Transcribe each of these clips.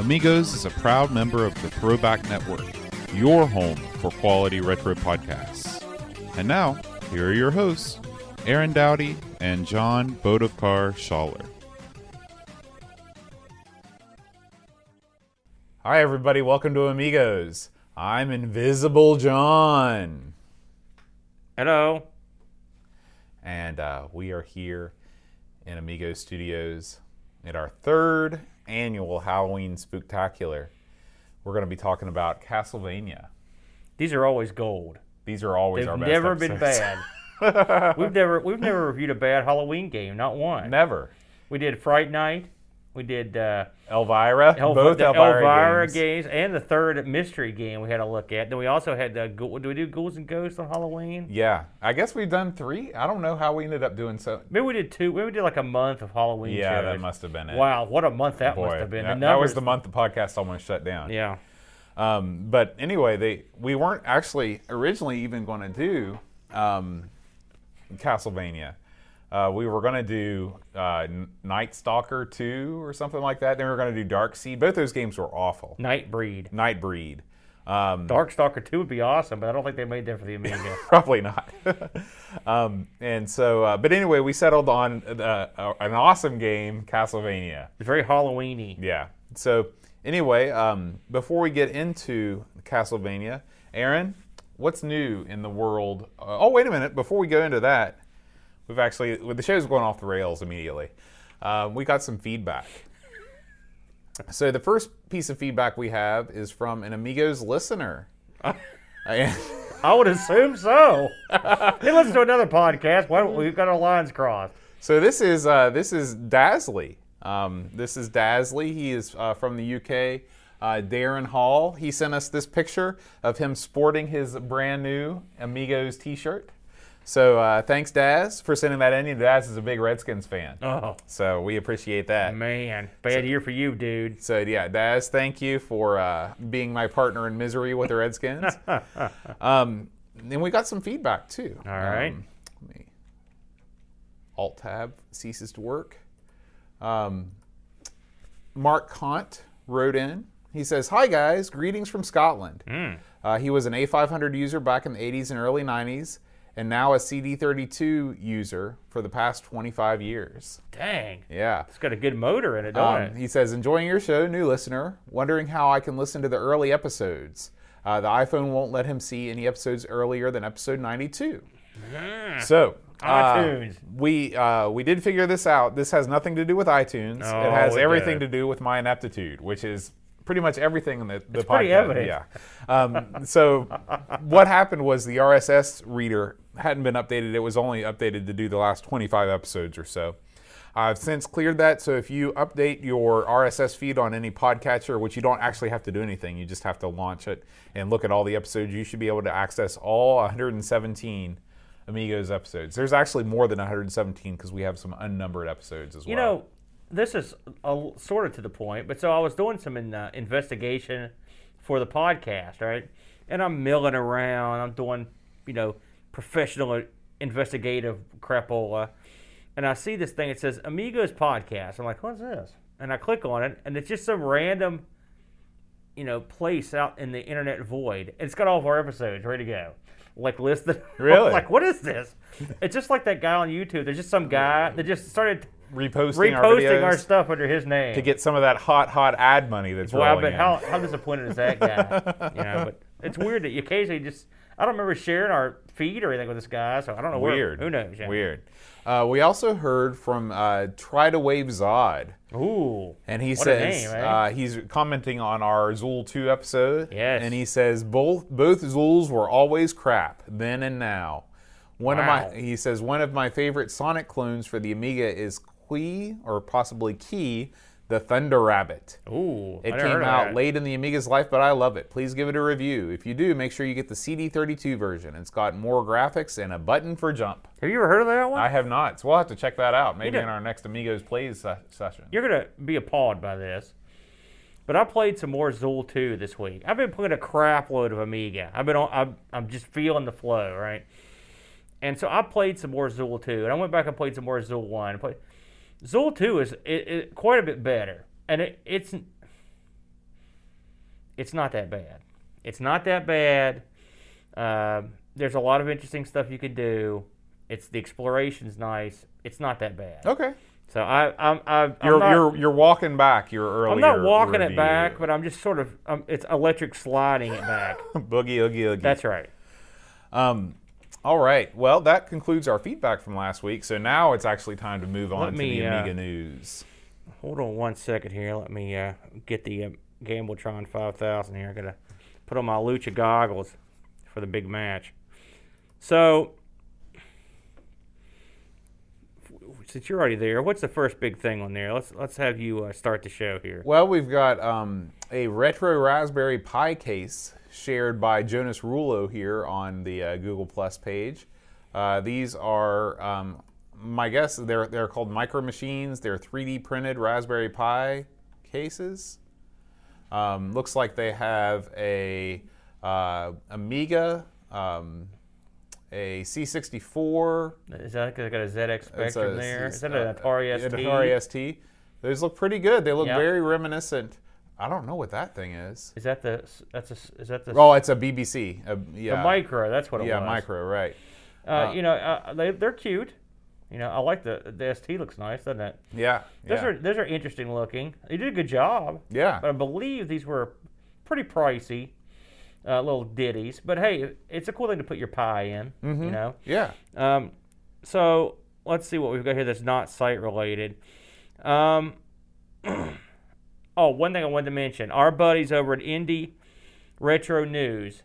Amigos is a proud member of the Throwback Network, your home for quality retro podcasts. And now, here are your hosts, Aaron Dowdy and John Bodokar Schaller. Hi everybody, welcome to Amigos. I'm Invisible John. Hello. And we are here in Amigo Studios at our third annual Halloween Spooktacular. We're going to be talking about Castlevania. These are always gold. These are always our best episodes. They've never been bad. We've never reviewed a bad Halloween game, not one. Never. We did Fright Night. We did both Elvira games, and the third mystery game we had to look at. Then we also had the do we do Ghouls and Ghosts on Halloween? Yeah, I guess we've done three. I don't know how we ended up doing so. Maybe we did two. Maybe we did like a month of Halloween. Yeah, shows. That must have been it. Wow, what a month that must have been. That was the month the podcast almost shut down. Yeah. But anyway, we weren't actually originally even going to do Castlevania. We were going to do Night Stalker 2 or something like that. Then we were going to do Darkseed. Both those games were awful. Night Breed. Dark Stalker 2 would be awesome, but I don't think they made that for the Amiga. Probably not. But anyway, we settled on an awesome game, Castlevania. It's very Halloween-y. Yeah. So anyway, before we get into Castlevania, Aaron, what's new in the world? Oh, wait a minute. Before we go into that, we've actually, the show's going off the rails immediately. We got some feedback. So the first piece of feedback we have is from an Amigos listener. I would assume so. He listens to another podcast. Why don't we've got our lines crossed? So this is Dazzly. He is from the UK. Darren Hall. He sent us this picture of him sporting his brand new Amigos T-shirt. So thanks, Daz, for sending that in. Daz is a big Redskins fan. Oh. So we appreciate that. Man, bad year for you, dude. So yeah, Daz, thank you for being my partner in misery with the Redskins. And we got some feedback, too. All right. Let me. Alt-tab ceases to work. Mark Kant wrote in. He says, "Hi, guys. Greetings from Scotland." Mm. He was an A500 user back in the 80s and early 90s. And now a CD32 user for the past 25 years. Dang. Yeah. It's got a good motor in it, doesn't it? He says, "Enjoying your show, new listener. Wondering how I can listen to the early episodes. The iPhone won't let him see any episodes earlier than episode 92. Yeah. So, iTunes. We did figure this out. This has nothing to do with iTunes. Oh, it has everything to do with my ineptitude, which is pretty much everything in the podcast. Pretty evident. Yeah. So what happened was the RSS reader hadn't been updated. It was only updated to do the last 25 episodes or so. I've since cleared that. So if you update your RSS feed on any podcatcher, which you don't actually have to do anything, you just have to launch it and look at all the episodes, you should be able to access all 117 Amigos episodes. There's actually more than 117 because we have some unnumbered episodes as well. You know, this is sort of to the point, but so I was doing some investigation for the podcast, right? And I'm milling around. I'm doing, professional investigative crapola. And I see this thing. It says, Amigos Podcast. I'm like, what's this? And I click on it, and it's just some random, place out in the internet void. It's got all of our episodes ready to go. Like listed. Really? Like, what is this? It's just like that guy on YouTube. There's just some guy that just started reposting our stuff under his name to get some of that hot ad money that's rolling in. How disappointed is that guy? But it's weird that you occasionally just, I don't remember sharing our feed or anything with this guy, so I don't know. Weird. Who knows? Yeah. Weird. We also heard from Try to Wave Zod. Ooh. And he says, a name, right? He's commenting on our Zool 2 episode. Yes. And he says, both Zools were always crap, then and now. He says one of my favorite Sonic clones for the Amiga is Key, The Thunder Rabbit. Ooh, it came out late in the Amiga's life, but I love it. Please give it a review. If you do, make sure you get the CD32 version. It's got more graphics and a button for jump. Have you ever heard of that one? I have not, so we'll have to check that out, maybe in our next Amigos Plays session. You're going to be appalled by this, but I played some more Zool 2 this week. I've been playing a crap load of Amiga. I'm just feeling the flow, right? And so I played some more Zool 2, and I went back and played some more Zool 1. I played... Zool 2 is quite a bit better, and it's not that bad. It's not that bad. There's a lot of interesting stuff you can do. The exploration's nice. It's not that bad. Okay. So you're walking back your earlier. I'm not walking it back, but I'm just sort of it's electric sliding it back. Boogie oogie oogie. That's right. All right. Well, that concludes our feedback from last week. So now it's actually time to move on to the Amiga news. Hold on one second here. Let me get the Gambletron 5000 here. I got to put on my Lucha goggles for the big match. So, since you're already there, what's the first big thing on there? Let's have you start the show here. Well, we've got a retro Raspberry Pi case shared by Jonas Rulo here on the Google Plus page. These are, my guess, they're called Micro Machines. They're 3D printed Raspberry Pi cases. Looks like they have a Amiga, a C64. Is that like a ZX Spectrum there? Is that an Atari ST? An Atari ST. Those look pretty good. They look very reminiscent. I don't know what that thing is. Is that the? Oh, it's a BBC. The Micro. That's what it was. Yeah, Micro. Right. They're cute. You know, I like the ST looks nice, doesn't it? Yeah. Those are interesting looking. They did a good job. Yeah. But I believe these were pretty pricey, little ditties. But hey, it's a cool thing to put your Pi in. Mm-hmm. You know. Yeah. So let's see what we've got here that's not site related. Oh, one thing I wanted to mention. Our buddies over at Indie Retro News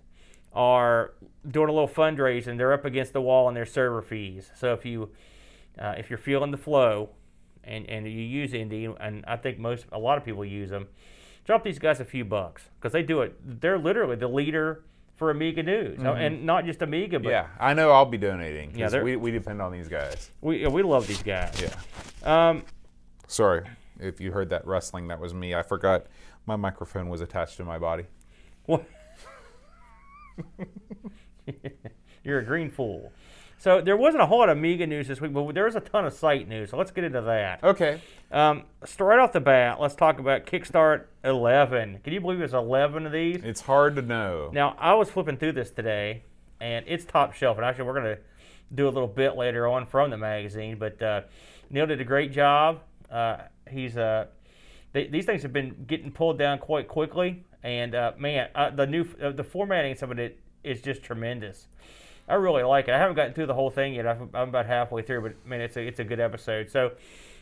are doing a little fundraising. They're up against the wall on their server fees. So if you're feeling the flow and you use Indie, and I think a lot of people use them, drop these guys a few bucks because they do it. They're literally the leader for Amiga News, mm-hmm. and not just Amiga. But yeah, I know I'll be donating because we depend on these guys. We love these guys. Yeah. Sorry. If you heard that rustling, that was me. I forgot my microphone was attached to my body. What? You're a green fool. So there wasn't a whole lot of Amiga news this week, but there was a ton of site news, so let's get into that. Okay. Right off the bat, let's talk about Kickstart 11. Can you believe there's 11 of these? It's hard to know. Now, I was flipping through this today, and it's top shelf, and actually we're going to do a little bit later on from the magazine, but Neil did a great job. These things have been getting pulled down quite quickly, and the formatting of it is just tremendous. I really like it. I haven't gotten through the whole thing yet. I'm about halfway through, but man, it's a good episode. So,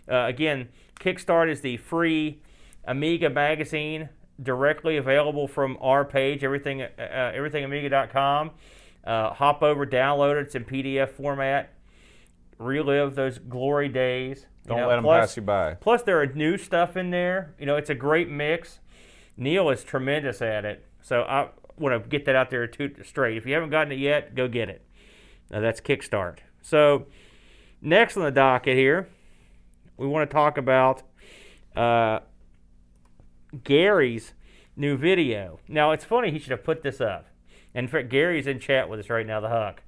again, Kickstart is the free Amiga magazine directly available from our page, everythingamiga.com. Hop over, download it. It's in PDF format. Relive those glory days. Don't let them pass you by. Plus, there are new stuff in there. You know, it's a great mix. Neil is tremendous at it. So I want to get that out there straight. If you haven't gotten it yet, go get it. Now, that's Kickstart. So next on the docket here, we want to talk about Gary's new video. Now, it's funny he should have put this up. And in fact, Gary's in chat with us right now, the Huck.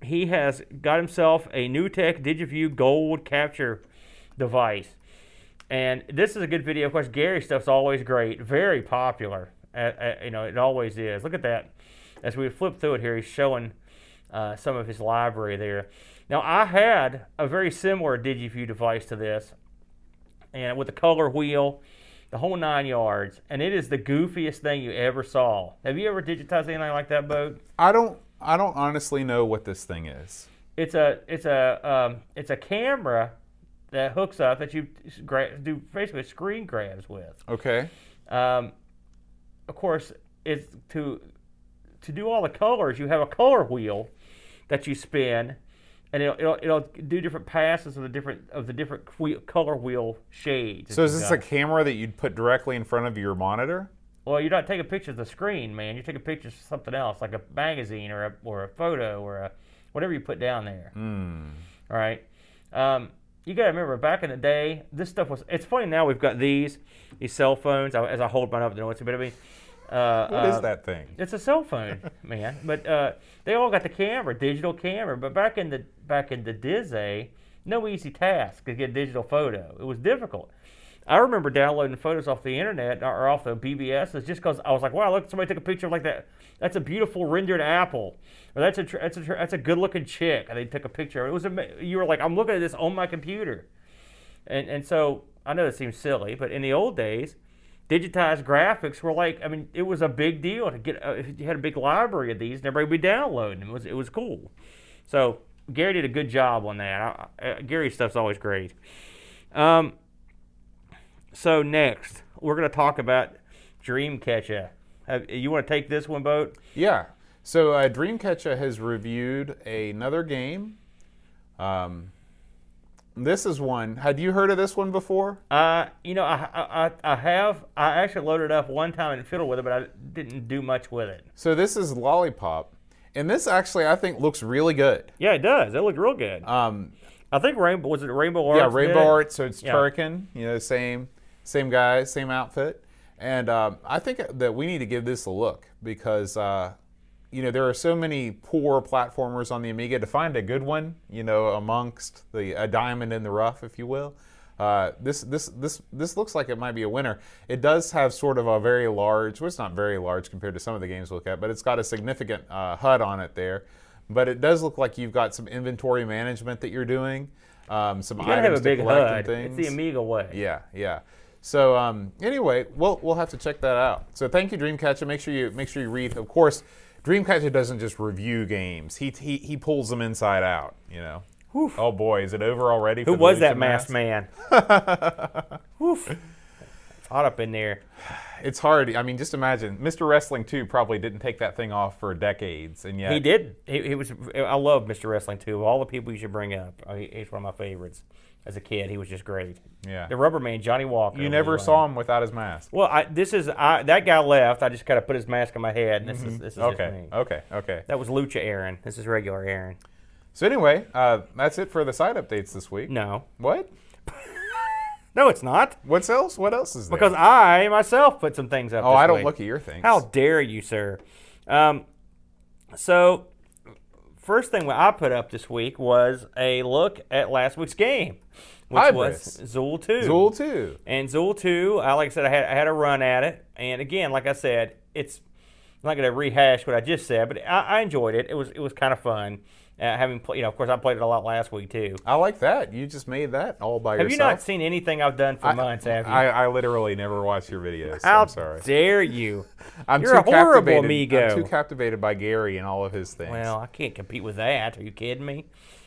He has got himself a NewTek Digiview Gold capture device. And this is a good video. Of course, Gary's stuff's always great. Very popular. It always is. Look at that. As we flip through it here, he's showing some of his library there. Now, I had a very similar Digiview device to this, and with a color wheel, the whole 9 yards. And it is the goofiest thing you ever saw. Have you ever digitized anything like that, Bo? I don't honestly know what this thing is. It's a camera that hooks up that you do basically screen grabs with. Okay. Of course, it's to do all the colors. You have a color wheel that you spin, and it'll do different passes of the different color wheel shades. So is this a camera that you'd put directly in front of your monitor? Well, you're not taking pictures of the screen, man. You're taking pictures of something else, like a magazine or a photo or a whatever you put down there. Mm. All right. You got to remember, back in the day, this stuff was... It's funny now we've got these cell phones. As I hold mine up, you know what I mean? What is that thing? It's a cell phone, man. But they all got the camera, digital camera. But back in the Dizzy, no easy task to get a digital photo. It was difficult. I remember downloading photos off the internet or off the BBSs just because I was like, wow, look, somebody took a picture of like that. That's a beautiful rendered apple, or that's a good looking chick, and they took a picture. It was you were like, I'm looking at this on my computer, and so I know it seems silly, but in the old days, digitized graphics were like, I mean, it was a big deal to get. You had a big library of these, and everybody would be downloading them. It was cool. So Gary did a good job on that. Gary's stuff's always great. So next, we're going to talk about Dreamcatcher. You want to take this one, Boat? Yeah. So Dreamcatcher has reviewed another game. This is one. Had you heard of this one before? I have. I actually loaded it up one time and fiddled with it, but I didn't do much with it. So this is Lollipop. And this actually, I think, looks really good. Yeah, it does. It looked real good. I think Rainbow Arts? Yeah, Rainbow Arts, so it's Turrican. You know, same guy, same outfit. And I think that we need to give this a look because, you know, there are so many poor platformers on the Amiga. To find a good one, you know, amongst a diamond in the rough, if you will, this looks like it might be a winner. It does have sort of a very large, well, it's not very large compared to some of the games we look at, but it's got a significant HUD on it there. But it does look like you've got some inventory management that you're doing, some items to collect and things. It's the Amiga way. Yeah, yeah. So anyway, we'll have to check that out. So thank you, Dreamcatcher. Make sure you read. Of course, Dreamcatcher doesn't just review games. He pulls them inside out. You know. Oof. Oh boy, is it over already? Who was that masked man? Oof. Hot up in there. It's hard. I mean, just imagine. Mr. Wrestling 2 probably didn't take that thing off for decades, and yet he did. He was. I love Mr. Wrestling 2. Of all the people you should bring up, he's one of my favorites. As a kid, he was just great. Yeah. The Rubber Man, Johnny Walker. You never saw him without his mask. Well, that guy left. I just kind of put his mask on my head, and this is okay. Me. Okay. That was Lucha Aaron. This is regular Aaron. So anyway, that's it for the side updates this week. No. What? No, it's not. What else? What else is there? Because I myself put some things up. Oh, I don't look at your things. How dare you, sir? So, first thing I put up this week was a look at last week's game, which was Zool 2. And Zool 2, like I said, I had a run at it, and again, like I said, I'm not going to rehash what I just said, but I enjoyed it. It was kind of fun. Of course, I played it a lot last week too. I like that. You just made that all by yourself. Have you not seen anything I've done for months? Have you? I literally never watch your videos. How I'm sorry. Dare you? You're a horrible amigo. I'm too captivated by Gary and all of his things. Well, I can't compete with that. Are you kidding me?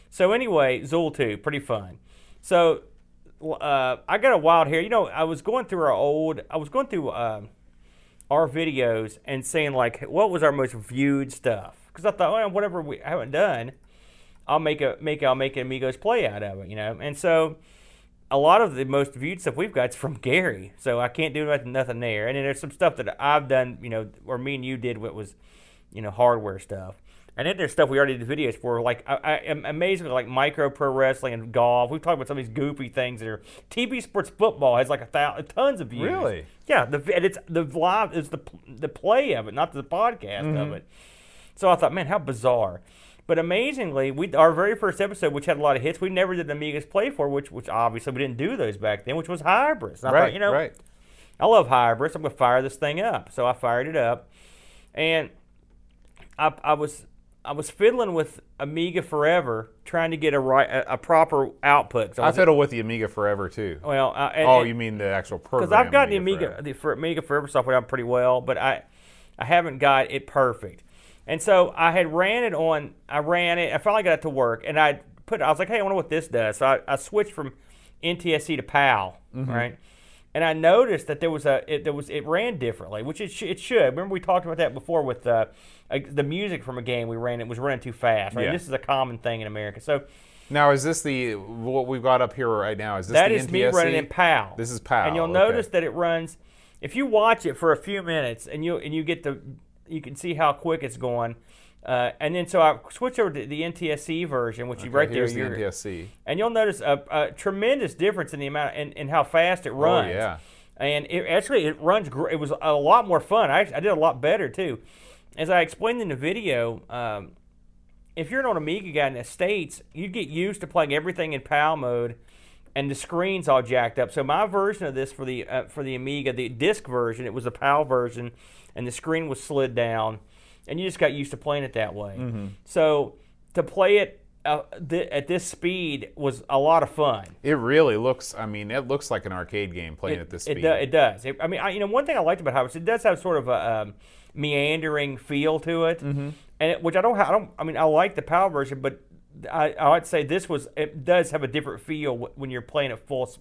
So anyway, Zool 2, pretty fun. So I got a wild hair. You know, I was going through our videos and seeing like what was our most viewed stuff. Because I thought, well, whatever we haven't done, I'll make an Amigos play out of it, you know. And so, a lot of the most viewed stuff we've got is from Gary, so I can't do nothing there. And then there's some stuff that I've done, you know, or me and you did what was, you know, hardware stuff. And then there's stuff we already did videos for, like I amazingly like micro pro wrestling and golf. We've talked about some of these goopy things that are. TV Sports Football has like tons of views. Really? Yeah. It's the play of it, not the podcast of it. So I thought, man, how bizarre. But amazingly, our very first episode, which had a lot of hits, we never did an Amiga's Play For, which obviously we didn't do those back then, which was Hybris. And I thought, you know, I love Hybris. I'm going to fire this thing up. So I fired it up. And I was fiddling with Amiga Forever, trying to get a proper output. So I fiddle with the Amiga Forever too. Well, you mean the actual program? Because I've got the Amiga Forever software down pretty well, but I haven't got it perfect. And so I had I finally got it to work, and I was like, hey, I wonder what this does. So I switched from NTSC to PAL, right? And I noticed that there was it ran differently, which it should. Remember we talked about that before with the music from a game we ran. It was running too fast. Right? Yeah. This is a common thing in America. So now is this what we've got up here right now? Is this that the is NTSC? Me running in PAL? This is PAL, and you'll notice that it runs. If you watch it for a few minutes, and you get you can see how quick it's going. And then so I switch over to the NTSC version, which you right there. Here's the NTSC. And you'll notice a tremendous difference in the amount and how fast it runs. Oh, yeah. And it runs great. It was a lot more fun. I did a lot better, too. As I explained in the video, if you're an old Amiga guy in the States, you get used to playing everything in PAL mode and the screen's all jacked up. So my version of this for the Amiga, the disc version, it was the PAL version, and the screen was slid down. And you just got used to playing it that way. Mm-hmm. So to play it at this speed was a lot of fun. It really looks, I mean, it looks like an arcade game playing at this speed. It does. One thing I liked about Hybris, it does have sort of a meandering feel to it, mm-hmm. and which I don't have. I like the PAL version, but I would say this it does have a different feel when you're playing at full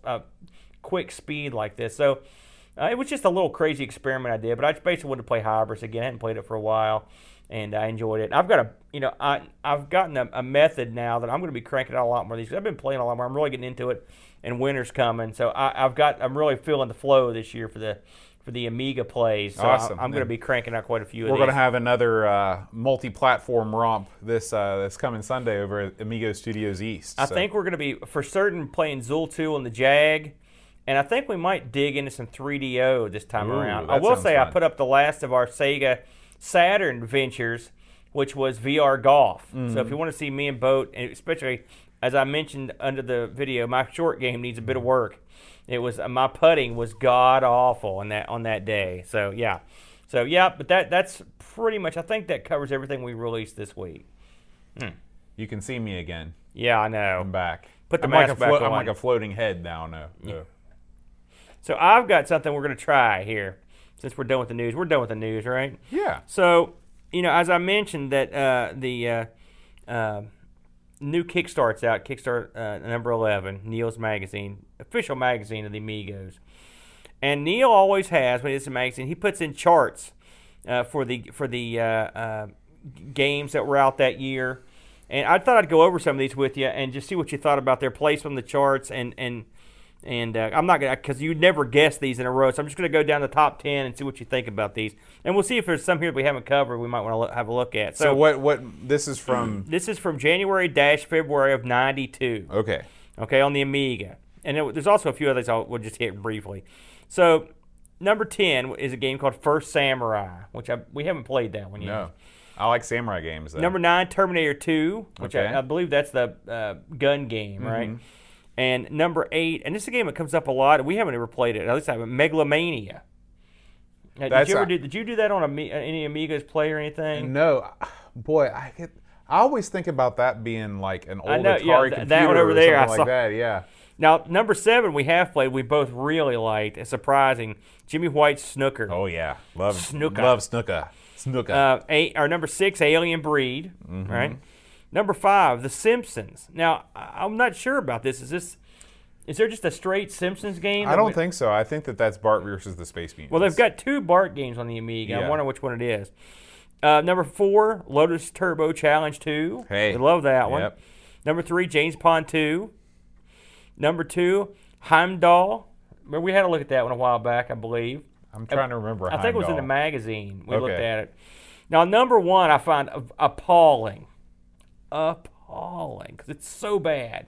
quick speed like this. So. It was just a little crazy experiment I did, but I basically wanted to play Hybris again. I hadn't played it for a while, and I enjoyed it. I've got I've gotten a method now that I'm going to be cranking out a lot more of these. I've been playing a lot more. I'm really getting into it, and winter's coming, so I'm really feeling the flow this year for the Amiga plays. So awesome. I'm going to be cranking out quite a few of these. We're going to have another multi-platform romp this coming Sunday over at Amigo Studios East. I think we're going to be for certain playing Zool 2 on the Jag. And I think we might dig into some 3DO this time around. I will say fun. I put up the last of our Sega Saturn ventures, which was VR golf. Mm-hmm. So if you want to see me and Boat, especially as I mentioned under the video, my short game needs a bit of work. It was my putting was god awful on that day. So yeah, but that's pretty much. I think that covers everything we released this week. Hmm. You can see me again. Yeah, I know. I'm back. Put the mask back on. I'm like a floating head now. No. Yeah. So I've got something we're going to try here since we're done with the news. We're done with the news, right? Yeah. So, as I mentioned that the new Kickstart's out, Kickstart number 11, Neil's magazine, official magazine of the Amigos. And Neil always has, when it's a magazine, he puts in charts for the games that were out that year. And I thought I'd go over some of these with you and just see what you thought about their place on the charts and I'm not going to, because you'd never guess these in a row, so I'm just going to go down the top 10 and see what you think about these. And we'll see if there's some here that we haven't covered we might want to have a look at. So what this is from? This is from January-February of 92. Okay, on the Amiga. And there's also a few others we'll just hit briefly. So number 10 is a game called First Samurai, which we haven't played that one yet. No. I like samurai games, though. Number 9, Terminator 2, which I believe that's the gun game, right? Mm-hmm. And number 8, and this is a game that comes up a lot, and we haven't ever played it. At least I haven't. Megalomania. Now, did you do that on any Amigos play or anything? No, boy, I always think about that being like an old Atari computer that one over there, or something like that. Yeah. Now number 7, we have played. We both really liked. It's surprising. Jimmy White's Snooker. Oh yeah, love Snooker. Love Snooker. Snooker. Number 6, Alien Breed. Mm-hmm. Right. Number 5, The Simpsons. Now, I'm not sure about this. Is there just a straight Simpsons game? I don't think so. I think that's Bart versus the Space Mutants. Well, they've got 2 Bart games on the Amiga. Yeah. I wonder which one it is. Number 4, Lotus Turbo Challenge 2. Hey. I love that one. Yep. Number 3, James Pond 2. Number 2, Heimdall. Remember, we had a look at that one a while back, I believe. I'm trying to remember Heimdall. I think it was in the magazine. We looked at it. Now, number 1 I find appalling. Appalling, because it's so bad.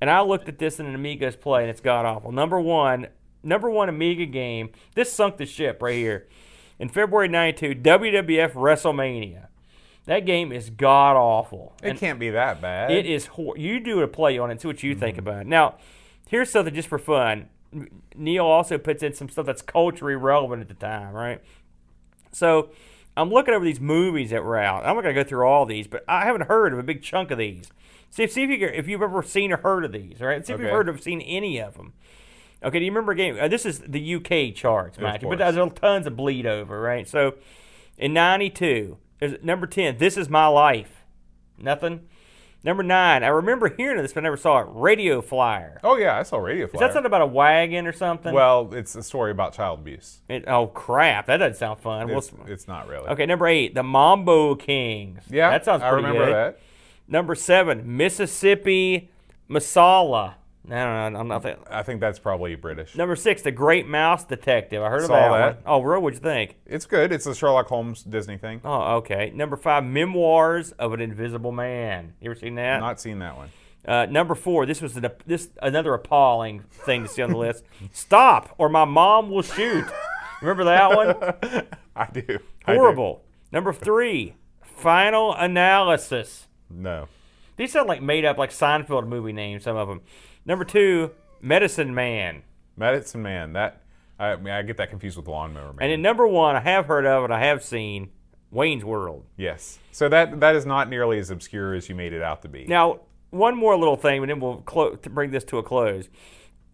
And I looked at this in an Amiga's play, and it's god-awful. Number one Amiga game. This sunk the ship right here. In February 92, WWF WrestleMania. That game is god-awful. It can't be that bad. It is you do a play on it and see what you think about it. Now, here's something just for fun. Neil also puts in some stuff that's culturally relevant at the time, right? So I'm looking over these movies that were out. I'm not going to go through all these, but I haven't heard of a big chunk of these. See if you've ever seen or heard of these, right? See if you've heard or seen any of them. Okay, do you remember a game? This is the UK charts, mind you, but there's tons of bleed over, right? So in 92, there's number 10, This Is My Life. Nothing. Number 9. I remember hearing this, but I never saw it. Radio Flyer. Oh, yeah, I saw Radio Flyer. Is that something about a wagon or something? Well, it's a story about child abuse. Oh, crap. That doesn't sound fun. It's not really. Okay, number 8. The Mambo Kings. Yeah, that sounds pretty good. I remember that. Number 7. Mississippi Masala. I don't know. I'm not thinking. I think that's probably British. Number 6, The Great Mouse Detective. I heard about that. Oh, real? What'd you think? It's good. It's a Sherlock Holmes Disney thing. Oh, okay. Number 5, Memoirs of an Invisible Man. You ever seen that? Not seen that one. Number 4, this was another appalling thing to see on the list. Stop or my mom will shoot. Remember that one? I do. Horrible. Number 3, Final Analysis. No. These sound like made up, like Seinfeld movie names, some of them. Number 2, Medicine Man. Medicine Man. That I mean, I get that confused with Lawnmower Man. And in number 1, I have heard of and I have seen Wayne's World. Yes. So that is not nearly as obscure as you made it out to be. Now, one more little thing, and then we'll bring this to a close.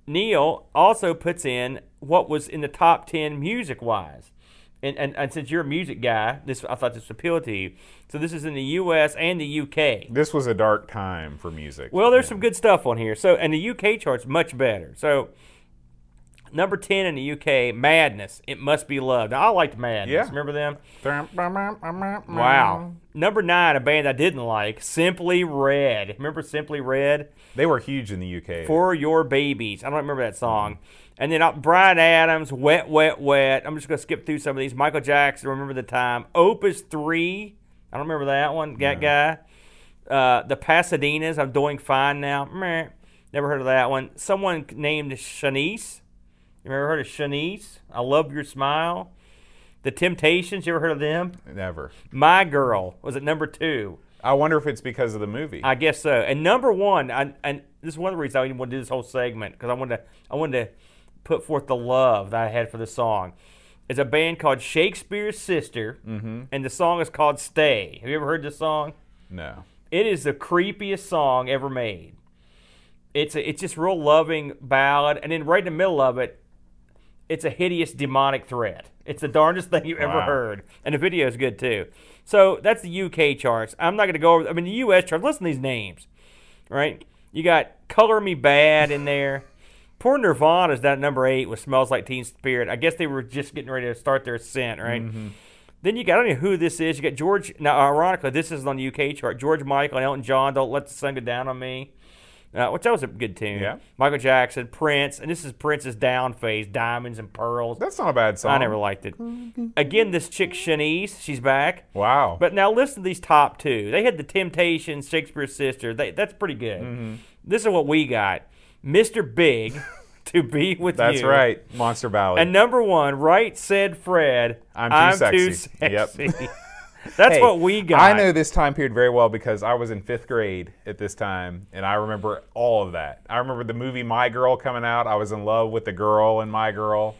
Neil also puts in what was in the top 10 music-wise. And since you're a music guy, I thought this would appeal to you. So this is in the U.S. and the U.K. This was a dark time for music. Well, there's some good stuff on here. So, and the U.K. chart's much better. So, number 10 in the U.K., Madness, It Must Be Loved. Now, I liked Madness. Yeah. Remember them? Wow. Number 9, a band I didn't like, Simply Red. Remember Simply Red? They were huge in the U.K. For Your Babies. I don't remember that song. And then Bryan Adams, Wet, Wet, Wet. I'm just going to skip through some of these. Michael Jackson, Remember the Time. Opus 3. I don't remember that one. That guy. The Pasadenas, I'm Doing Fine Now. Meh. Never heard of that one. Someone named Shanice. You ever heard of Shanice? I Love Your Smile. The Temptations, you ever heard of them? Never. My Girl was at number 2. I wonder if it's because of the movie. I guess so. And number 1, and this is one of the reasons I even want to do this whole segment, because I wanted to put forth the love that I had for the song. It's a band called Shakespeare's Sister, and the song is called Stay. Have you ever heard this song? No. It is the creepiest song ever made. It's just real loving ballad, and then right in the middle of it, it's a hideous demonic threat. It's the darndest thing you've ever heard, and the video is good too. So that's the UK charts. I'm not going to go over. I mean, the US charts. Listen to these names, right? You got "Color Me Bad" in there. Poor Nirvana's down at number 8 with Smells Like Teen Spirit. I guess they were just getting ready to start their ascent, right? Then you got, I don't know who this is. You got George, now ironically, this is on the UK chart. George Michael and Elton John, Don't Let the Sun Go Down on Me, which that was a good tune. Yeah. Michael Jackson, Prince, and this is Prince's down phase, Diamonds and Pearls. That's not a bad song. I never liked it. Again, this chick Shanice, she's back. Wow. But now listen to these top 2. They had The Temptations, Shakespeare's Sister. That's pretty good. This is what we got. Mr. Big, To Be With You. That's right, Monster Valley. And number 1, Right Said Fred, I'm Too Sexy. Yep. That's what we got. I know this time period very well because I was in 5th grade at this time, and I remember all of that. I remember the movie My Girl coming out. I was in love with the girl in My Girl.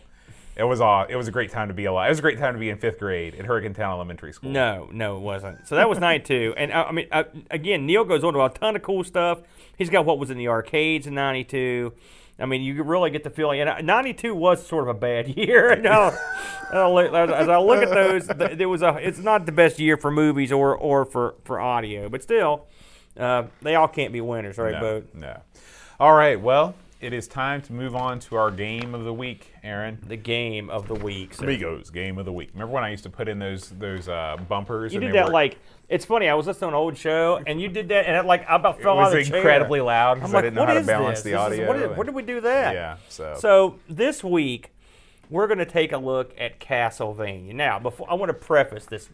It was a great time to be alive. It was a great time to be in 5th grade at Hurricane Town Elementary School. No, it wasn't. So that was 92. And, I mean, again, Neil goes on about a ton of cool stuff. He's got what was in the arcades in 92. I mean, you really get the feeling. And 92 was sort of a bad year. As I look at those, it's not the best year for movies or for audio. But still, they all can't be winners, right, Boat? No. All right, well, it is time to move on to our game of the week, Aaron. The game of the week. So. Amigos, game of the week. Remember when I used to put in those bumpers? You did that like, it's funny, I was listening to an old show, and you did that, and I about fell out of the chair. It was incredibly loud, because I didn't know how to balance the audio. Where did we do that? Yeah, so this week, we're going to take a look at Castlevania. Now, I want to preface this,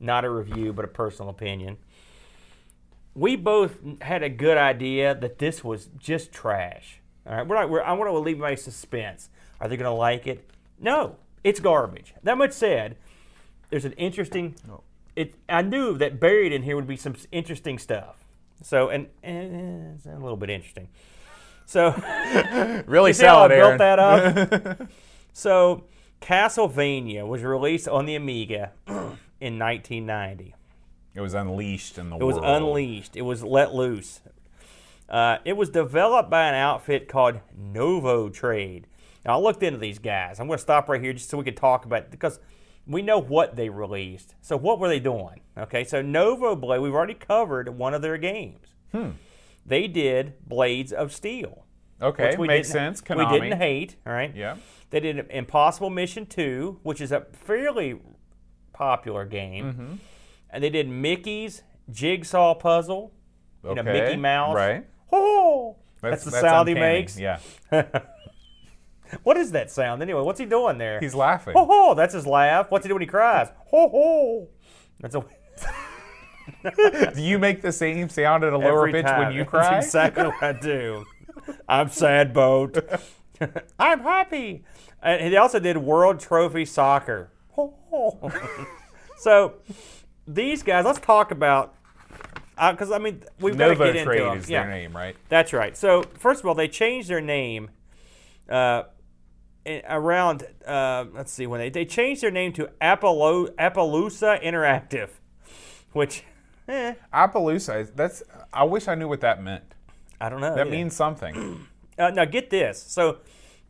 not a review, but a personal opinion. We both had a good idea that this was just trash. All right, I want to alleviate my suspense. Are they going to like it? No, it's garbage. That much said, there's an interesting. I knew that buried in here would be some interesting stuff. So, and it's a little bit interesting. So, really solid, Aaron. I built that up. So, Castlevania was released on the Amiga in 1990. It was unleashed in the world. It was unleashed. It was let loose. It was developed by an outfit called Novotrade. Now, I looked into these guys. I'm going to stop right here just so we can talk about it because we know what they released. So what were they doing? Okay, so Novoblade, we've already covered one of their games. They did Blades of Steel. Okay, makes sense. Konami. We didn't hate, all right? Yeah. They did Impossible Mission 2, which is a fairly popular game. Mm-hmm. And they did Mickey's Jigsaw Puzzle. Okay. You know, Mickey Mouse. Right. Oh! That's the sound uncanny. He makes. Yeah. What is that sound anyway? What's he doing there? He's laughing. Ho ho! That's his laugh. What's he do when he cries? Ho ho! That's a. Do you make the same sound at a lower pitch when you cry? That's exactly what I do. I'm sad, boat. I'm happy. And he also did World Trophy Soccer. Ho ho! So these guys, let's talk about. Because I mean, we've got to get into them. Novotrade is their name, right? That's right. So first of all, they changed their name. Around let's see when they changed their name to Appaloosa Interactive, which Appaloosa. That's I wish I knew what that meant. I don't know. That means something. Now get this. So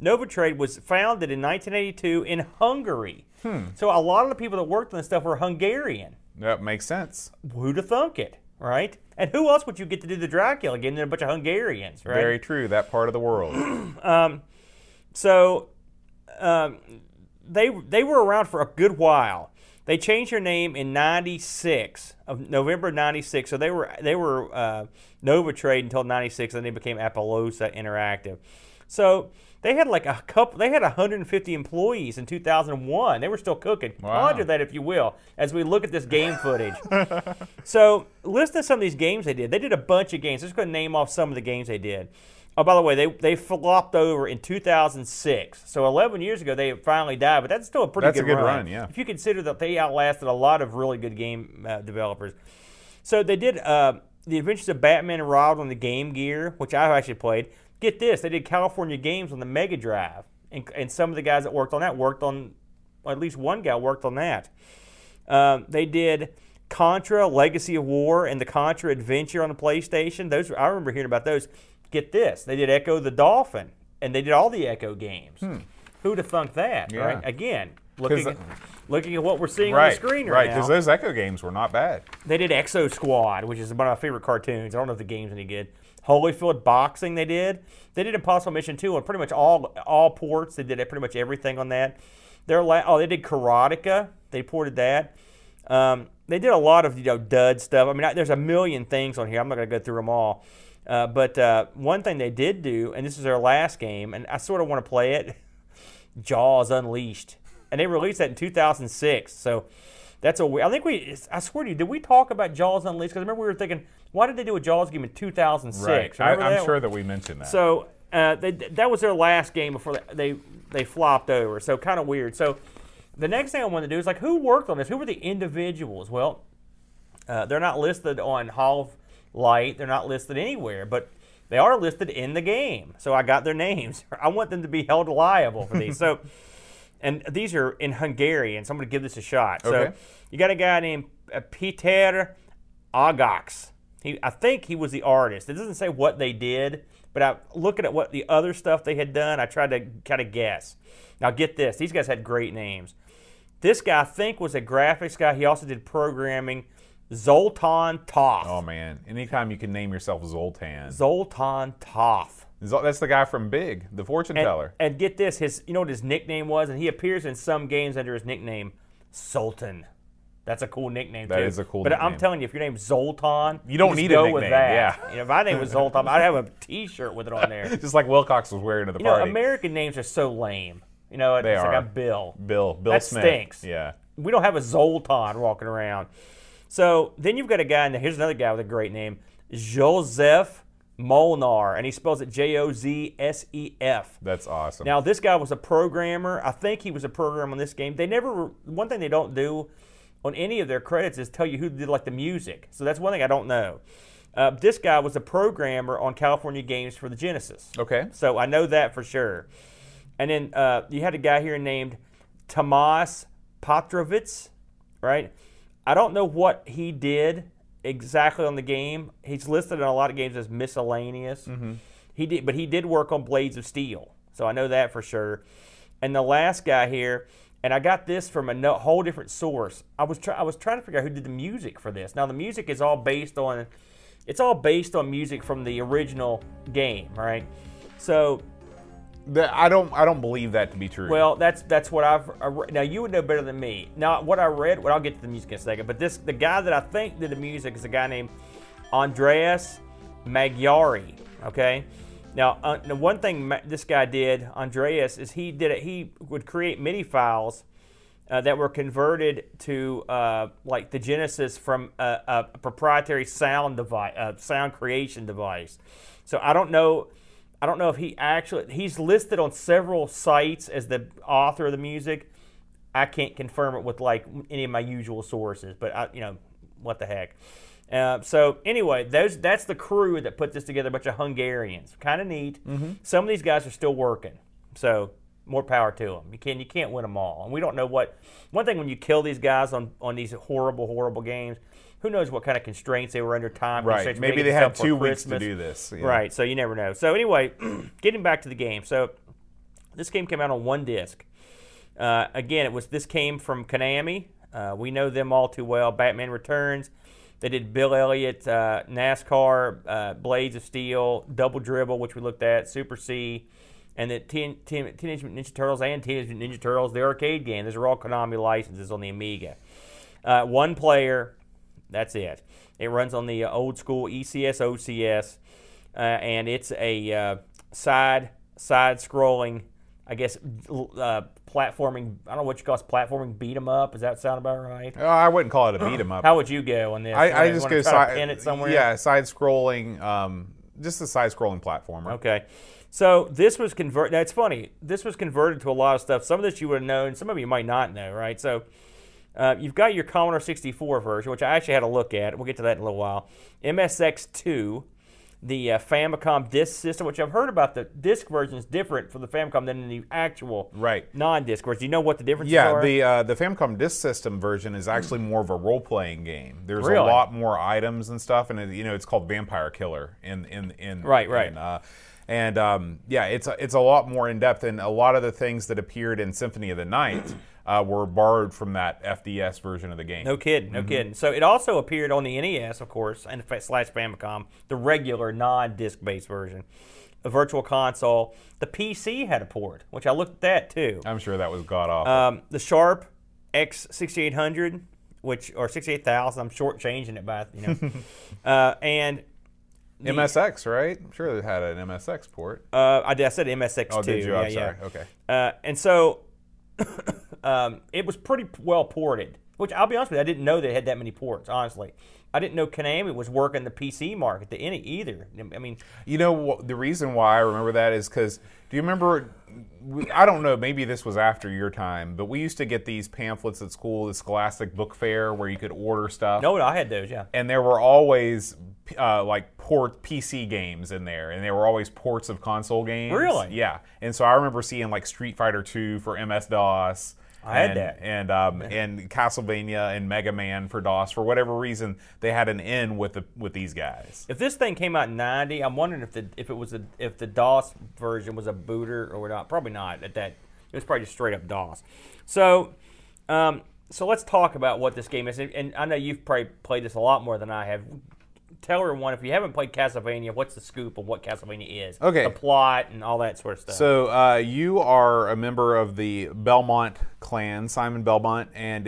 Novotrade was founded in 1982 in Hungary. So a lot of the people that worked on this stuff were Hungarian. That makes sense. Who'd have thunk it, right? And who else would you get to do the Dracula game than a bunch of Hungarians, right? Very true. That part of the world. They were around for a good while. They changed their name in November '96. So they were Novotrade until '96, and they became Appaloosa Interactive. So they had like a couple. They had 150 employees in 2001. They were still cooking. Wow. Ponder that, if you will, as we look at this game footage. So listen to some of these games they did. They did a bunch of games. I'm just going to name off some of the games they did. Oh, by the way, they flopped over in 2006. So 11 years ago, they finally died, but that's still a pretty good run. That's a good run, yeah. If you consider that they outlasted a lot of really good game developers. So they did The Adventures of Batman and Robin on the Game Gear, which I've actually played. Get this, they did California Games on the Mega Drive, and some of the guys that worked on that worked on, well, at least one guy worked on that. They did Contra, Legacy of War, and the Contra Adventure on the PlayStation. Those I remember hearing about those. Get this, they did Echo the Dolphin, and they did all the Echo games. Who'd have thunk that, right? Again, looking at what we're seeing on the screen right now. Right, because those Echo games were not bad. They did Exo Squad, which is one of my favorite cartoons. I don't know if the game's any good. Holyfield Boxing they did. They did Impossible Mission 2 on pretty much all ports. They did pretty much everything on that. They did Karateka. They ported that. They did a lot of dud stuff. I mean, there's a million things on here. I'm not going to go through them all. But one thing they did do, and this is their last game, and I sort of want to play it, Jaws Unleashed, and they released that in 2006. So that's I swear to you, did we talk about Jaws Unleashed? Because I remember we were thinking, why did they do a Jaws game in 2006? Right. I'm sure that we mentioned that. So that was their last game before they flopped over. So kind of weird. So the next thing I wanted to do is like, who worked on this? Who were the individuals? Well, they're not listed on Hall of Light. They're not listed anywhere, but they are listed in the game. So I got their names. I want them to be held liable for these. So, and these are in Hungarian, so I'm going to give this a shot. Okay. So you got a guy named Peter Agax. I think he was the artist. It doesn't say what they did, but looking at what the other stuff they had done, I tried to kind of guess. Now get this. These guys had great names. This guy, I think, was a graphics guy. He also did programming. Zoltan Toth. Oh, man. Anytime you can name yourself Zoltan. Zoltan Toth. That's the guy from Big, the fortune teller. And get this, you know what his nickname was? And he appears in some games under his nickname, Sultan. That's a cool nickname, too. That is a cool nickname. But I'm telling you, if your name's Zoltan, you don't need to go with that. Yeah. If my name was Zoltan, I'd have a T-shirt with it on there. Just like Wilcox was wearing at the party. American names are so lame. It's like a Bill. Bill Smith. That stinks. Yeah. We don't have a Zoltan walking around. So then you've got a guy, and here's another guy with a great name, Josef Molnar, and he spells it J-O-Z-S-E-F. That's awesome. Now, this guy was a programmer. I think he was a programmer on this game. One thing they don't do on any of their credits is tell you who did, like, the music. So that's one thing I don't know. This guy was a programmer on California Games for the Genesis. Okay. So I know that for sure. And then you had a guy here named Tomas Patrovitz, right? I don't know what he did exactly on the game. He's listed in a lot of games as miscellaneous. Mm-hmm. But he did work on Blades of Steel, so I know that for sure. And the last guy here And I got this from a whole different source. I was trying to figure out who did the music for this. Now the music is all based on, it's all based on music from the original game, right? So I don't believe that to be true. Well, that's what I've now. You would know better than me. Now what I read, well, I'll get to the music in a second. But this, the guy that I think did the music is a guy named Andreas Magyari. Okay. Now, the one thing this guy did, Andreas, is he did it. He would create MIDI files that were converted to like the Genesis from a proprietary sound device, sound creation device. So I don't know if he actually. He's listed on several sites as the author of the music. I can't confirm it with like any of my usual sources, but I, you know, what the heck. So anyway, that's the crew that put this together, a bunch of Hungarians. Kind of neat. Mm-hmm. Some of these guys are still working, so more power to them. You can't win them all. And we don't know what... One thing when you kill these guys on these horrible, horrible games, who knows what kind of constraints they were under, time. Right, maybe they had 2 weeks to do this. Yeah. Right, so you never know. So anyway, getting back to the game. So this game came out on one disc. Again, this came from Konami. We know them all too well. Batman Returns. They did Bill Elliott, NASCAR, Blades of Steel, Double Dribble, which we looked at, Super C, and the Teenage Mutant Ninja Turtles and Teenage Mutant Ninja Turtles, the arcade game. These are all Konami licenses on the Amiga. One player, that's it. It runs on the old school ECS, OCS, and it's a side-scrolling, I guess, platforming. I don't know what you call it, platforming beat 'em up. Does that sound about right? I wouldn't call it a beat 'em up. How would you go on this? I just go pin it somewhere. Yeah, side scrolling. Just a side scrolling platformer. Okay, so this was converted. Now it's funny. This was converted to a lot of stuff. Some of this you would have known. Some of you might not know. Right. So you've got your Commodore 64 version, which I actually had a look at. We'll get to that in a little while. MSX2. The Famicom disc system, which I've heard about, the disc version is different for the Famicom than the actual non-disc version. Do you know what the differences are? Yeah, the Famicom disc system version is actually more of a role-playing game. There's a lot more items and stuff, and it's called Vampire Killer. It's a lot more in depth, and a lot of the things that appeared in Symphony of the Night were borrowed from that FDS version of the game. No kidding, no kidding. So it also appeared on the NES, of course, and / Famicom, the regular non-disc-based version, a virtual console. The PC had a port, which I looked at that too. I'm sure that was god-awful. The Sharp X6800, or 68,000, I'm shortchanging it by, and... MSX, right? I'm sure they had an MSX port. I said MSX2. Oh, did you? Yeah, I'm sorry. Yeah. Okay. And so... it was pretty well ported, which I'll be honest with you, I didn't know they had that many ports, honestly. I didn't know Konami was working the PC market either. I mean... You know, the reason why I remember that is because, do you remember, I don't know, maybe this was after your time, but we used to get these pamphlets at school, the Scholastic Book Fair, where you could order stuff. No, I had those, yeah. And there were always, like, port PC games in there, and they were always ports of console games. Really? Yeah. And so I remember seeing, like, Street Fighter 2 for MS-DOS. I had that. And Castlevania and Mega Man for DOS. For whatever reason, they had an in with these guys. If this thing came out in 90, I'm wondering if the DOS version was a booter or not. Probably not at that. It was probably just straight up DOS. So, so let's talk about what this game is. And I know you've probably played this a lot more than I have. Tell everyone, if you haven't played Castlevania, what's the scoop of what Castlevania is? Okay. The plot and all that sort of stuff. So you are a member of the Belmont clan, Simon Belmont, and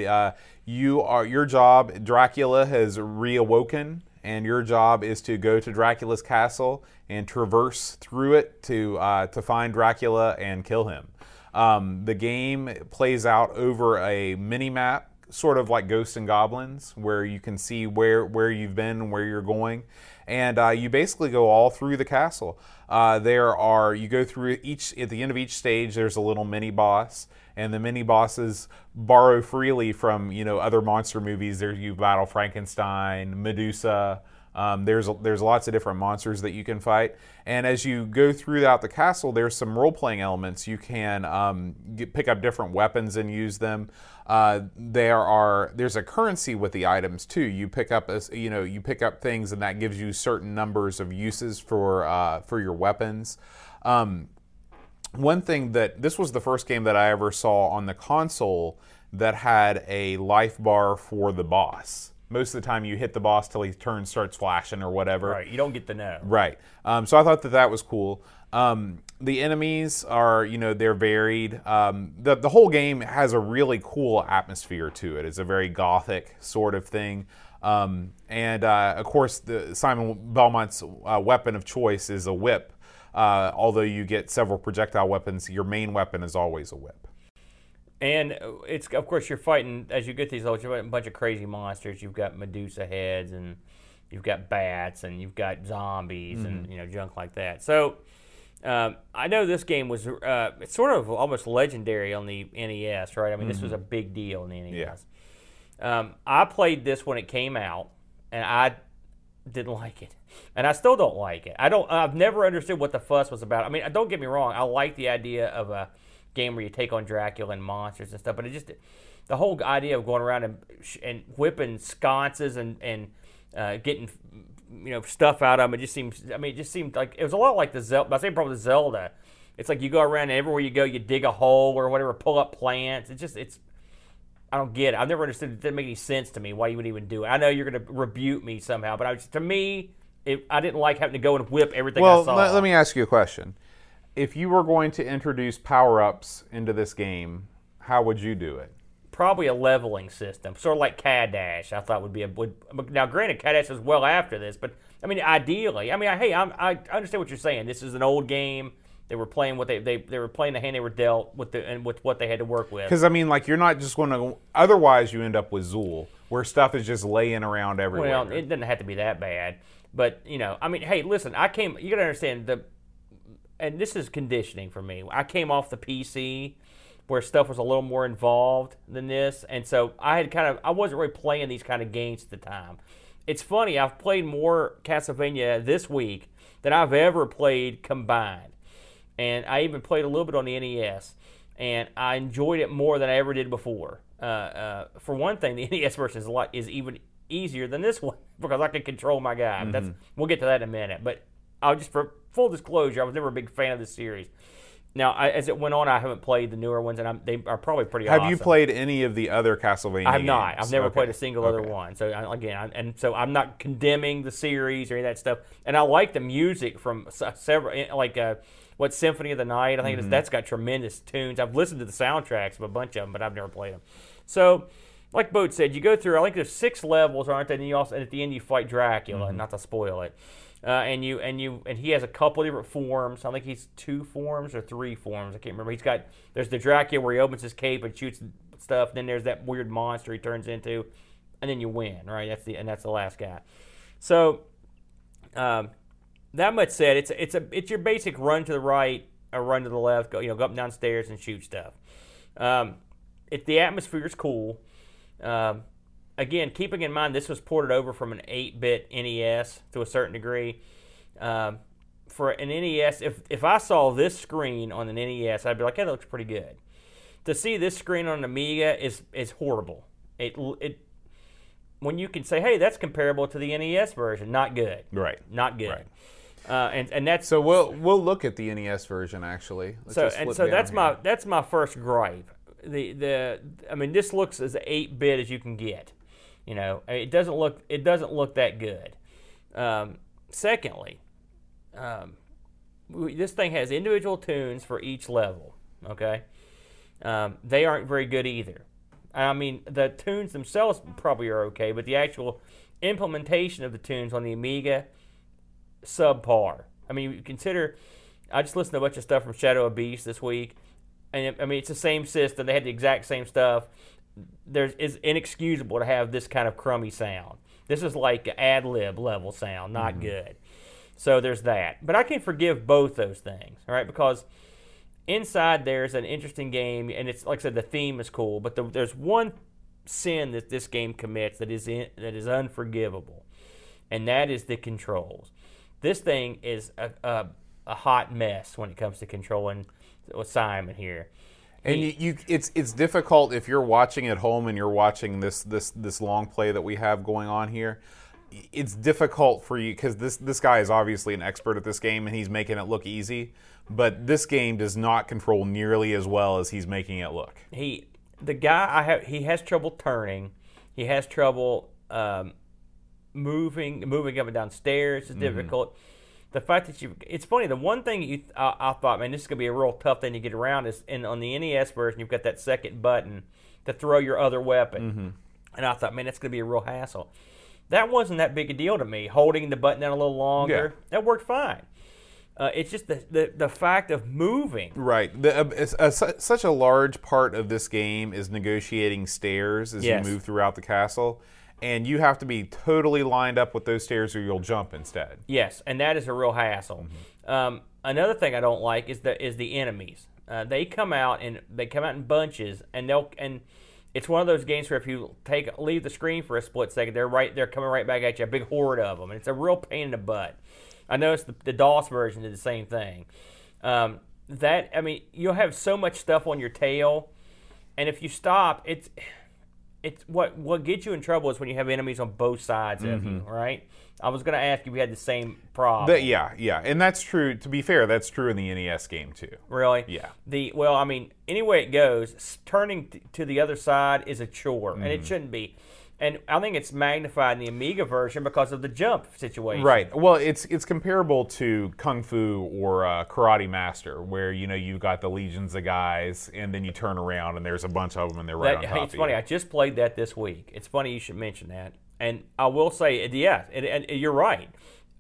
your job, Dracula has reawoken, and your job is to go to Dracula's castle and traverse through it to find Dracula and kill him. The game plays out over a mini-map, sort of like Ghosts and Goblins, where you can see where you've been and where you're going. And you basically go all through the castle. You go through each, at the end of each stage, there's a little mini-boss, and the mini-bosses borrow freely from, other monster movies. There you battle Frankenstein, Medusa. There's lots of different monsters that you can fight, and as you go throughout the castle, there's some role-playing elements. You can pick up different weapons and use them. There's a currency with the items too. You pick up things, and that gives you certain numbers of uses for your weapons. one thing that, this was the first game that I ever saw on the console that had a life bar for the boss. Most of the time you hit the boss till he turns, starts flashing or whatever. Right, you don't get to know. Right. So I thought that that was cool. The enemies are, you know, they're varied. The whole game has a really cool atmosphere to it. It's a very gothic sort of thing. And of course, Simon Belmont's weapon of choice is a whip. Although you get several projectile weapons, your main weapon is always a whip. And it's, of course, you're fighting, as you get these levels, you're fighting a bunch of crazy monsters. You've got Medusa heads, and you've got bats, and you've got zombies, and, you know, junk like that. So I know this game was sort of almost legendary on the NES, right? I mean, this was a big deal in the NES. Yeah. I played this when it came out, and I didn't like it. And I still don't like it. I've never understood what the fuss was about. I mean, don't get me wrong. I like the idea of a game where you take on Dracula and monsters and stuff, but it just, the whole idea of going around and whipping sconces and getting, you know, stuff out of them, it just seemed like it was a lot like the Zelda. I say probably Zelda. It's like you go around and everywhere you go, you dig a hole or whatever, pull up plants. I don't get it. I've never understood. It didn't make any sense to me why you would even do it. I know you're going to rebuke me somehow, but I didn't like having to go and whip everything I saw. Well, let me ask you a question. If you were going to introduce power-ups into this game, how would you do it? Probably a leveling system, sort of like Kadash. I thought would. Now, granted, Kadash was well after this, but I mean, ideally, I understand what you're saying. This is an old game. They were playing what they were playing the hand they were dealt with and with what they had to work with. Because you're not just going to. Otherwise, you end up with Zool, where stuff is just laying around everywhere. Well, it doesn't have to be that bad, but listen, you gotta understand and this is conditioning for me. I came off the PC where stuff was a little more involved than this, and so I wasn't really playing these kind of games at the time. It's funny, I've played more Castlevania this week than I've ever played combined. And I even played a little bit on the NES, and I enjoyed it more than I ever did before. For one thing, the NES version is even easier than this one because I can control my guy. Mm-hmm. We'll get to that in a minute, but I'll just, for full disclosure, I was never a big fan of this series. Now, as it went on, I haven't played the newer ones, and they are probably pretty awesome. Have you played any of the other Castlevania games? I have not. I've never played a single other one. So, so I'm not condemning the series or any of that stuff. And I like the music from several, like Symphony of the Night, I think that's got tremendous tunes. I've listened to the soundtracks of a bunch of them, but I've never played them. So, like Boat said, you go through, I think there's 6 levels, aren't there? And at the end, you fight Dracula, not to spoil it. And he has a couple of different forms. I think he's 2 forms or 3 forms. I can't remember. There's the Dracula where he opens his cape and shoots stuff. Then there's that weird monster he turns into, and then you win, right? That's the last guy. So, that much said, it's your basic run to the right or run to the left. Go up and down stairs and shoot stuff. The atmosphere is cool. Again, keeping in mind this was ported over from an 8-bit NES to a certain degree. For an NES, if I saw this screen on an NES, I'd be like, "Hey, that looks pretty good." To see this screen on an Amiga is horrible. When you can say, "Hey, that's comparable to the NES version," not good. Right. Not good. Right. And that's so we'll look at the NES version actually. That's my first gripe. This looks as 8-bit as you can get. It doesn't look that good. Secondly, this thing has individual tunes for each level. Okay, they aren't very good either. I mean, the tunes themselves probably are okay, but the actual implementation of the tunes on the Amiga, subpar. I mean, you consider. I just listened to a bunch of stuff from Shadow of Beast this week, and it's the same system. They had the exact same stuff. It's inexcusable to have this kind of crummy sound. This is like ad-lib level sound, not good. So there's that. But I can forgive both those things, all right? Because inside there's an interesting game, and it's, like I said, the theme is cool, but there's one sin that this game commits that is unforgivable, and that is the controls. This thing is a hot mess when it comes to controlling Simon here. And it's difficult if you're watching at home and you're watching this long play that we have going on here. it's difficult for you, because this guy is obviously an expert at this game, and he's making it look easy, but this game does not control nearly as well as he's making it look. The guy has trouble turning. He has trouble moving up and down stairs is difficult. The fact that it's funny, the one thing I thought, man, this is going to be a real tough thing to get around is, and on the NES version, you've got that second button to throw your other weapon. And I thought, man, that's going to be a real hassle. That wasn't that big a deal to me, holding the button down a little longer. Yeah. That worked fine. It's just the fact of moving. Right. Such a large part of this game is negotiating stairs as you move throughout the castle. And you have to be totally lined up with those stairs or you'll jump instead. Yes, and that is a real hassle. Another thing I don't like is the enemies. They come out in bunches, and it's one of those games where if you leave the screen for a split second, they're coming right back at you, a big horde of them, and it's a real pain in the butt. I noticed the DOS version did the same thing. You'll have so much stuff on your tail, and if you stop, it's what gets you in trouble is when you have enemies on both sides of you, right? I was going to ask if we had the same problem. And that's true. To be fair, that's true in the NES game too. Really? Yeah. Any way it goes, turning to the other side is a chore, and it shouldn't be. And I think it's magnified in the Amiga version because of the jump situation. Right. Well, it's comparable to Kung Fu or Karate Master, where you've got the legions of guys, and then you turn around and there's a bunch of them, and they're right on top of you. It's funny. I just played that this week. It's funny you should mention that. And I will say, and you're right.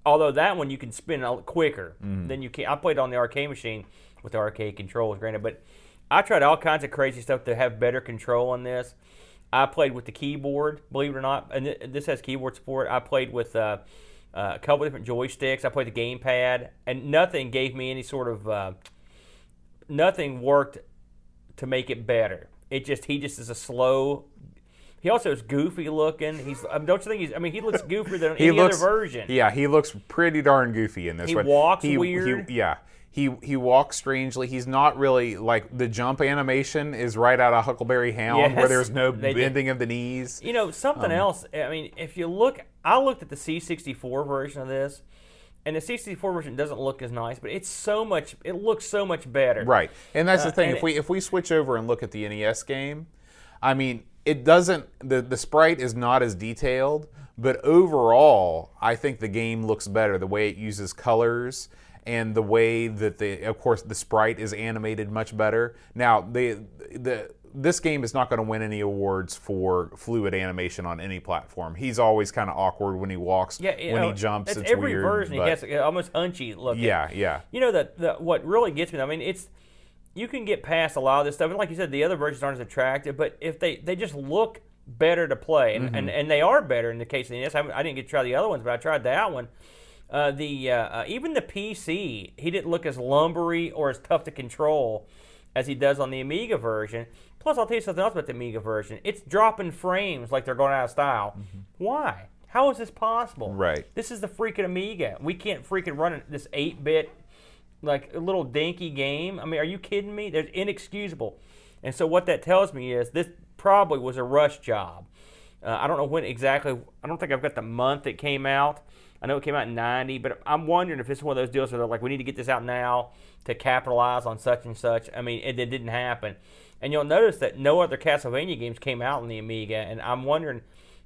Although that one you can spin a quicker than you can. I played it on the arcade machine with the arcade controls, granted, but I tried all kinds of crazy stuff to have better control on this. I played with the keyboard, believe it or not, and this has keyboard support. I played with a couple of different joysticks. I played the gamepad, and nothing gave me any sort of nothing worked to make it better. He just is a slow. He also is goofy looking. Don't you think he's? I mean, he looks goofier than any other version. Yeah, he looks pretty darn goofy in this. He walks weird. He walks strangely. He's not really like the jump animation is right out of Huckleberry Hound, where there's no bending of the knees. Something else. I mean, if you look, I looked at the C64 version of this, and the C64 version doesn't look as nice, but it looks so much better. Right, and that's the thing. If we switch over and look at the NES game, I mean, it doesn't. The sprite is not as detailed, but overall, I think the game looks better. The way it uses colors. And the way that the sprite is animated much better. Now, this game is not going to win any awards for fluid animation on any platform. He's always kind of awkward when he walks, when he jumps. It's every weird, version but, he gets almost unchy looking. Yeah. What really gets me. I mean, you can get past a lot of this stuff. And like you said, the other versions aren't as attractive, but if they just look better to play, and they are better in the case of the NES. I didn't get to try the other ones, but I tried that one. Even the PC, he didn't look as lumbery or as tough to control as he does on the Amiga version. Plus, I'll tell you something else about the Amiga version. It's dropping frames like they're going out of style. Why? How is this possible? Right. This is the freaking Amiga. We can't freaking run this 8-bit, like, little dinky game. I mean, are you kidding me? They're inexcusable. And so what that tells me is this probably was a rush job. I don't know when exactly. I don't think I've got the month it came out. I know it came out in 90, but I'm wondering if it's one of those deals where they're like, we need to get this out now to capitalize on such and such. I mean, it didn't happen. And you'll notice that no other Castlevania games came out on the Amiga, and I'm wondering,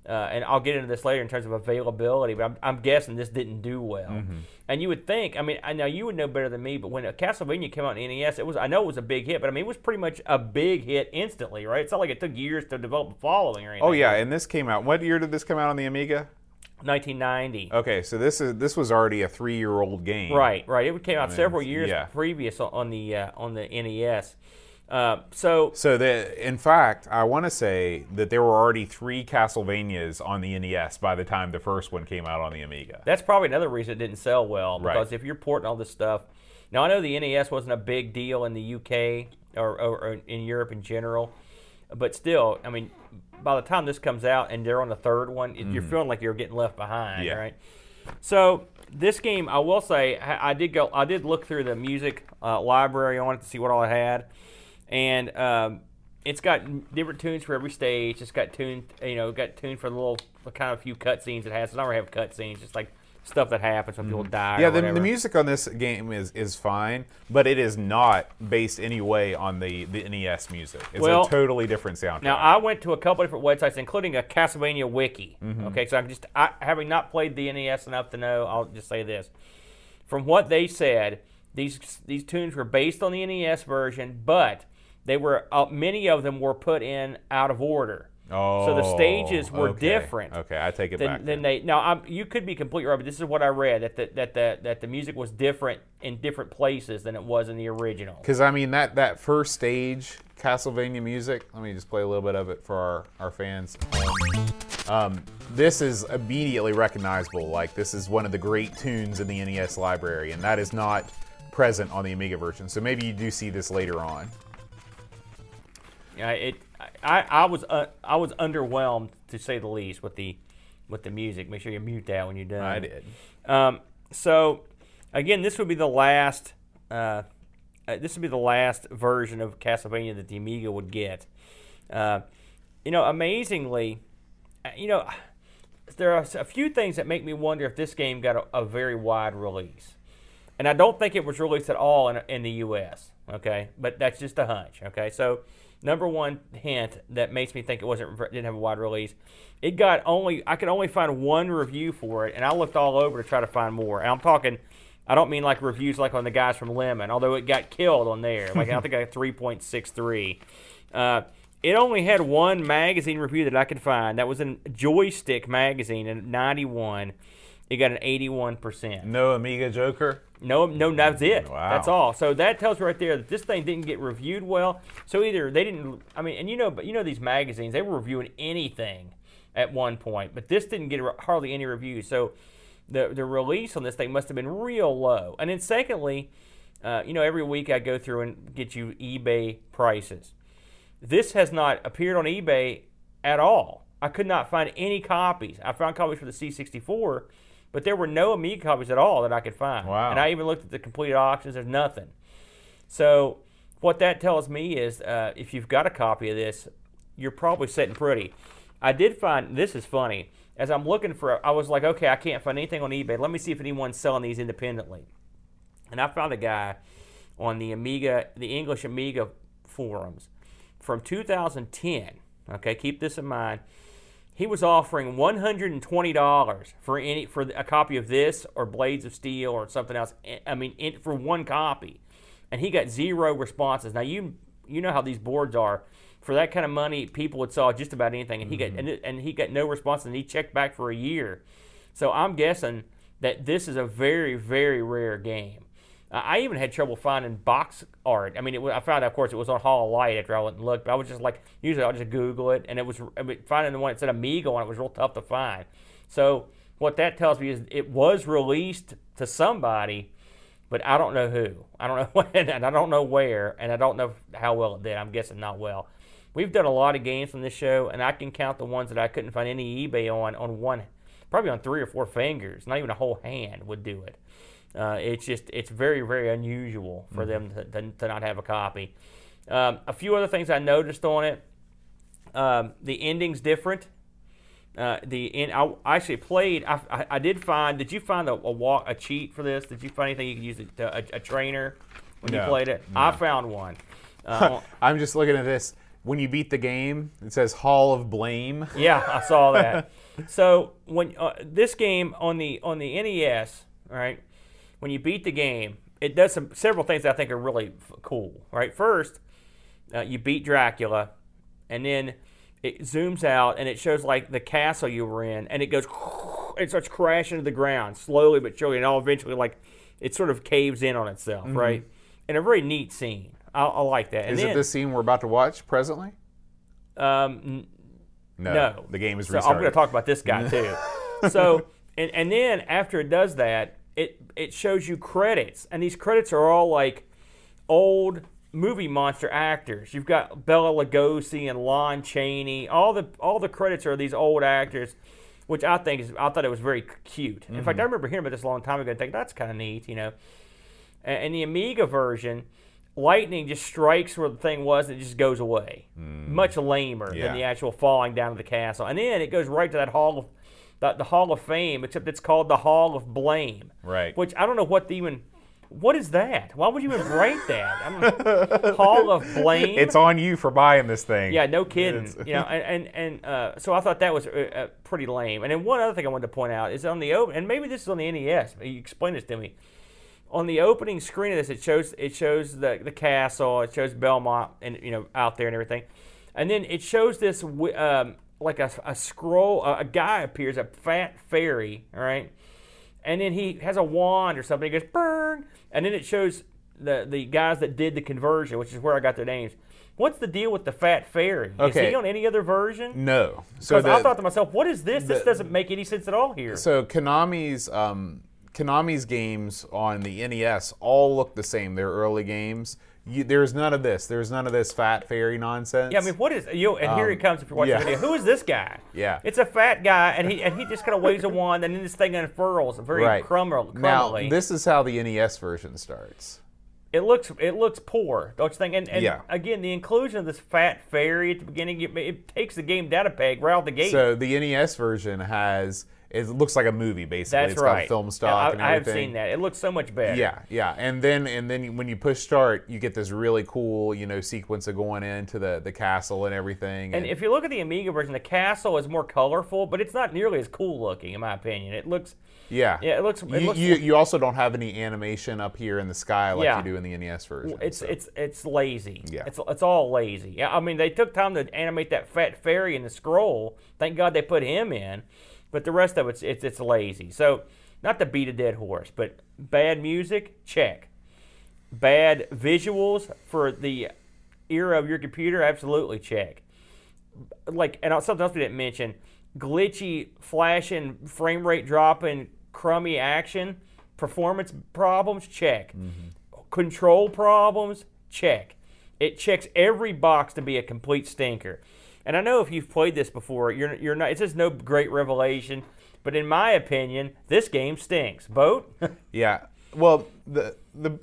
and I'll get into this later in terms of availability, but I'm guessing this didn't do well. And you would think, I mean, I know you would know better than me, but when a Castlevania came out on NES, I know it was a big hit, but I mean, it was pretty much a big hit instantly, right? It's not like it took years to develop a following or anything. Oh, yeah, and this came out. What year did this come out on the Amiga? 1990. Okay, so this was already a 3-year-old game. Right. It came out several years previous on the NES. In fact, I want to say that there were already 3 Castlevanias on the NES by the time the first one came out on the Amiga. That's probably another reason it didn't sell well because if you're porting all this stuff, now I know the NES wasn't a big deal in the UK or in Europe in general, but still, I mean. By the time this comes out and they're on the third one, you're feeling like you're getting left behind, right? So this game, I will say, I did look through the music library on it to see what all it had, and It's got different tunes for every stage. It's got tuned, you know, got tuned for the little kind of few cutscenes it has. It's not really have cutscenes. It's like stuff that happens when people die. Yeah, or the music on this game is fine, but it is not based any way on the NES music. It's a totally different soundtrack. Now I went to a couple different websites, including a Castlevania wiki. Okay, so I having not played the NES enough to know, I'll just say this: from what they said, these tunes were based on the NES version, but they were many of them were put in out of order. Oh, so the stages were different. Okay, I take it back. Then they you could be completely right, but this is what I read that the music was different in different places than it was in the original. Because I mean that first stage Castlevania music. Let me just play a little bit of it for our fans. This is immediately recognizable. Like this is one of the great tunes in the NES library, and that is not present on the Amiga version. So maybe you do see this later on. Yeah, I was underwhelmed to say the least with the music. Make sure you mute that when you're done. I did. So again, this would be the last version of Castlevania that the Amiga would get. Amazingly, there are a few things that make me wonder if this game got a very wide release, and I don't think it was released at all in the U.S. Okay, but that's just a hunch. Okay, so. Number one hint that makes me think it didn't have a wide release. I could only find one review for it, and I looked all over to try to find more. And I don't mean like reviews like on the guys from Lemon, although it got killed on there. Like I think I got 3.63. It only had one magazine review that I could find. That was in Joystick magazine in '91. It got an 81%. No Amiga Joker? No, that's it. Wow. That's all. So that tells you right there that this thing didn't get reviewed well. So either they didn't, these magazines, they were reviewing anything at one point, but this didn't get hardly any reviews. So the release on this thing must have been real low. And then secondly, every week I go through and get you eBay prices. This has not appeared on eBay at all. I could not find any copies. I found copies for the C64, but there were no Amiga copies at all that I could find. Wow. And I even looked at the completed auctions. There's nothing. So what that tells me is if you've got a copy of this, you're probably sitting pretty. I did find, this is funny, as I'm looking I was like, okay, I can't find anything on eBay. Let me see if anyone's selling these independently. And I found a guy on the English Amiga forums from 2010. Okay, keep this in mind. He was offering $120 for a copy of this or Blades of Steel or something else. For one copy, and he got zero responses. Now you know how these boards are. For that kind of money, people would sell just about anything, and he got no responses. And he checked back for a year. So I'm guessing that this is a very, very rare game. I even had trouble finding box art. I found, of course, it was on Hall of Light after I went and looked. But I was just like, usually I'll just Google it, and finding the one that said Amiga on it was real tough to find. So what that tells me is it was released to somebody, but I don't know who. I don't know when, and I don't know where, and I don't know how well it did. I'm guessing not well. We've done a lot of games on this show, and I can count the ones that I couldn't find any eBay on one, probably on three or four fingers. Not even a whole hand would do it. It's very, very unusual for them to not have a copy. A few other things I noticed on it. The ending's different. I actually played. I did find. Did you find a cheat for this? Did you find anything you could use a trainer when you played it? No. I found one. I'm just looking at this. When you beat the game, it says Hall of Blame. Yeah, I saw that. So when this game on the NES, right? When you beat the game, it does several things that I think are really cool. Right, first, you beat Dracula, and then it zooms out and it shows like the castle you were in, and it goes, it starts crashing to the ground slowly but surely, and all eventually like it sort of caves in on itself, right? And a very neat scene. I like that. And it the scene we're about to watch presently? No, the game is restarted. So I'm going to talk about this guy too. So and then after it does that. It shows you credits, and these credits are all like old movie monster actors. You've got Bela Lugosi and Lon Chaney. All the credits are these old actors, which I thought it was very cute. In fact, I remember hearing about this a long time ago and thinking that's kind of neat. In the Amiga version, lightning just strikes where the thing was and it just goes away. Much lamer than the actual falling down to the castle. And then it goes right to that hall of the Hall of Fame, except it's called the Hall of Blame. Right. Which I don't know what the even... What is that? Why would you even write that? Hall of Blame? It's on you for buying this thing. Yeah, no kidding. You know, so I thought that was pretty lame. And then one other thing I wanted to point out is on the open, and maybe this is on the NES, but you explained this to me. On the opening screen of this, it shows the castle, it shows Belmont, and you know, out there and everything, and then it shows this like a scroll. A guy appears, a fat fairy, all right. And then he has a wand or something. He goes, burn. And then it shows the guys that did the conversion, which is where I got their names. What's the deal with the fat fairy? Okay. Is he on any other version? No. So I thought to myself, what is this? This doesn't make any sense at all here. So Konami's games on the NES all look the same. They're early games. There's none of this. There's none of this fat fairy nonsense. Yeah, I mean, what is and here he comes if you're watching the video. Who is this guy? Yeah, it's a fat guy, and he just kind of waves a wand, and then this thing unfurls very crumbly. Now this is how the NES version starts. It looks poor, don't you think? And again, the inclusion of this fat fairy at the beginning it takes the game down a peg right out the gate. So the NES version has. It looks like a movie, basically. That's right. It's got film stock and everything. I have seen that. It looks so much better. Yeah, yeah. And then when you push start, you get this really cool, you know, sequence of going into the castle and everything. And if you look at the Amiga version, the castle is more colorful, but it's not nearly as cool looking, in my opinion. It looks... Yeah. Yeah, you also don't have any animation up here in the sky like you do in the NES version. It's lazy. Yeah. It's all lazy. Yeah, I mean, they took time to animate that fat fairy in the scroll. Thank God they put him in. But the rest of it's lazy. So, not to beat a dead horse, but bad music, check. Bad visuals for the era of your computer, absolutely check. Like, and something else we didn't mention, glitchy, flashing, frame rate dropping, crummy action, performance problems, check. Mm-hmm. Control problems, check. It checks every box to be a complete stinker. And I know if you've played this before, you're not. It's just no great revelation, but in my opinion, this game stinks. Boat? Yeah. Well, the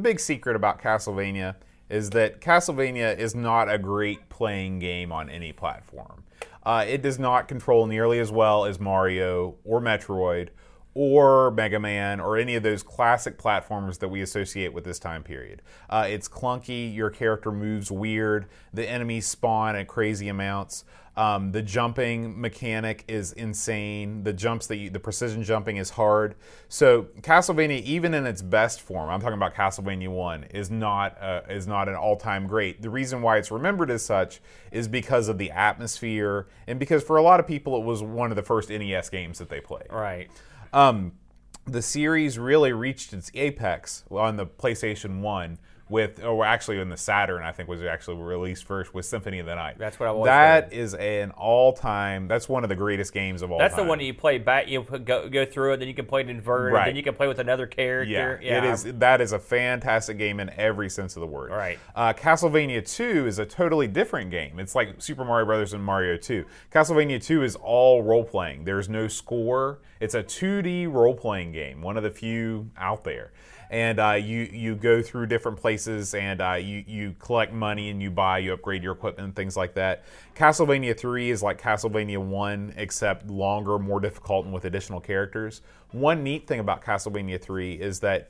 big secret about Castlevania is that Castlevania is not a great playing game on any platform. It does not control nearly as well as Mario or Metroid or Mega Man or any of those classic platformers that we associate with this time period. It's clunky, your character moves weird, the enemies spawn at crazy amounts, the jumping mechanic is insane, the precision jumping is hard. So Castlevania, even in its best form, I'm talking about Castlevania 1, is not an all-time great. The reason why it's remembered as such is because of the atmosphere and because for a lot of people it was one of the first NES games that they played. Right. The series really reached its apex on the PlayStation 1 with, or actually on the Saturn, I think was actually released first with Symphony of the Night. That's what I was. That is an all-time. That's one of the greatest games of all time. That's the one that you play back. You go through it, then you can play it inverted, right. Then you can play with another character. Yeah, it is. That is a fantastic game in every sense of the word. Right. Castlevania 2 is a totally different game. It's like Super Mario Brothers and Mario 2. Castlevania 2 is all role-playing. There's no score. It's a 2D role-playing game, one of the few out there. And you go through different places and you collect money and you upgrade your equipment and things like that. Castlevania 3 is like Castlevania 1, except longer, more difficult, and with additional characters. One neat thing about Castlevania 3 is that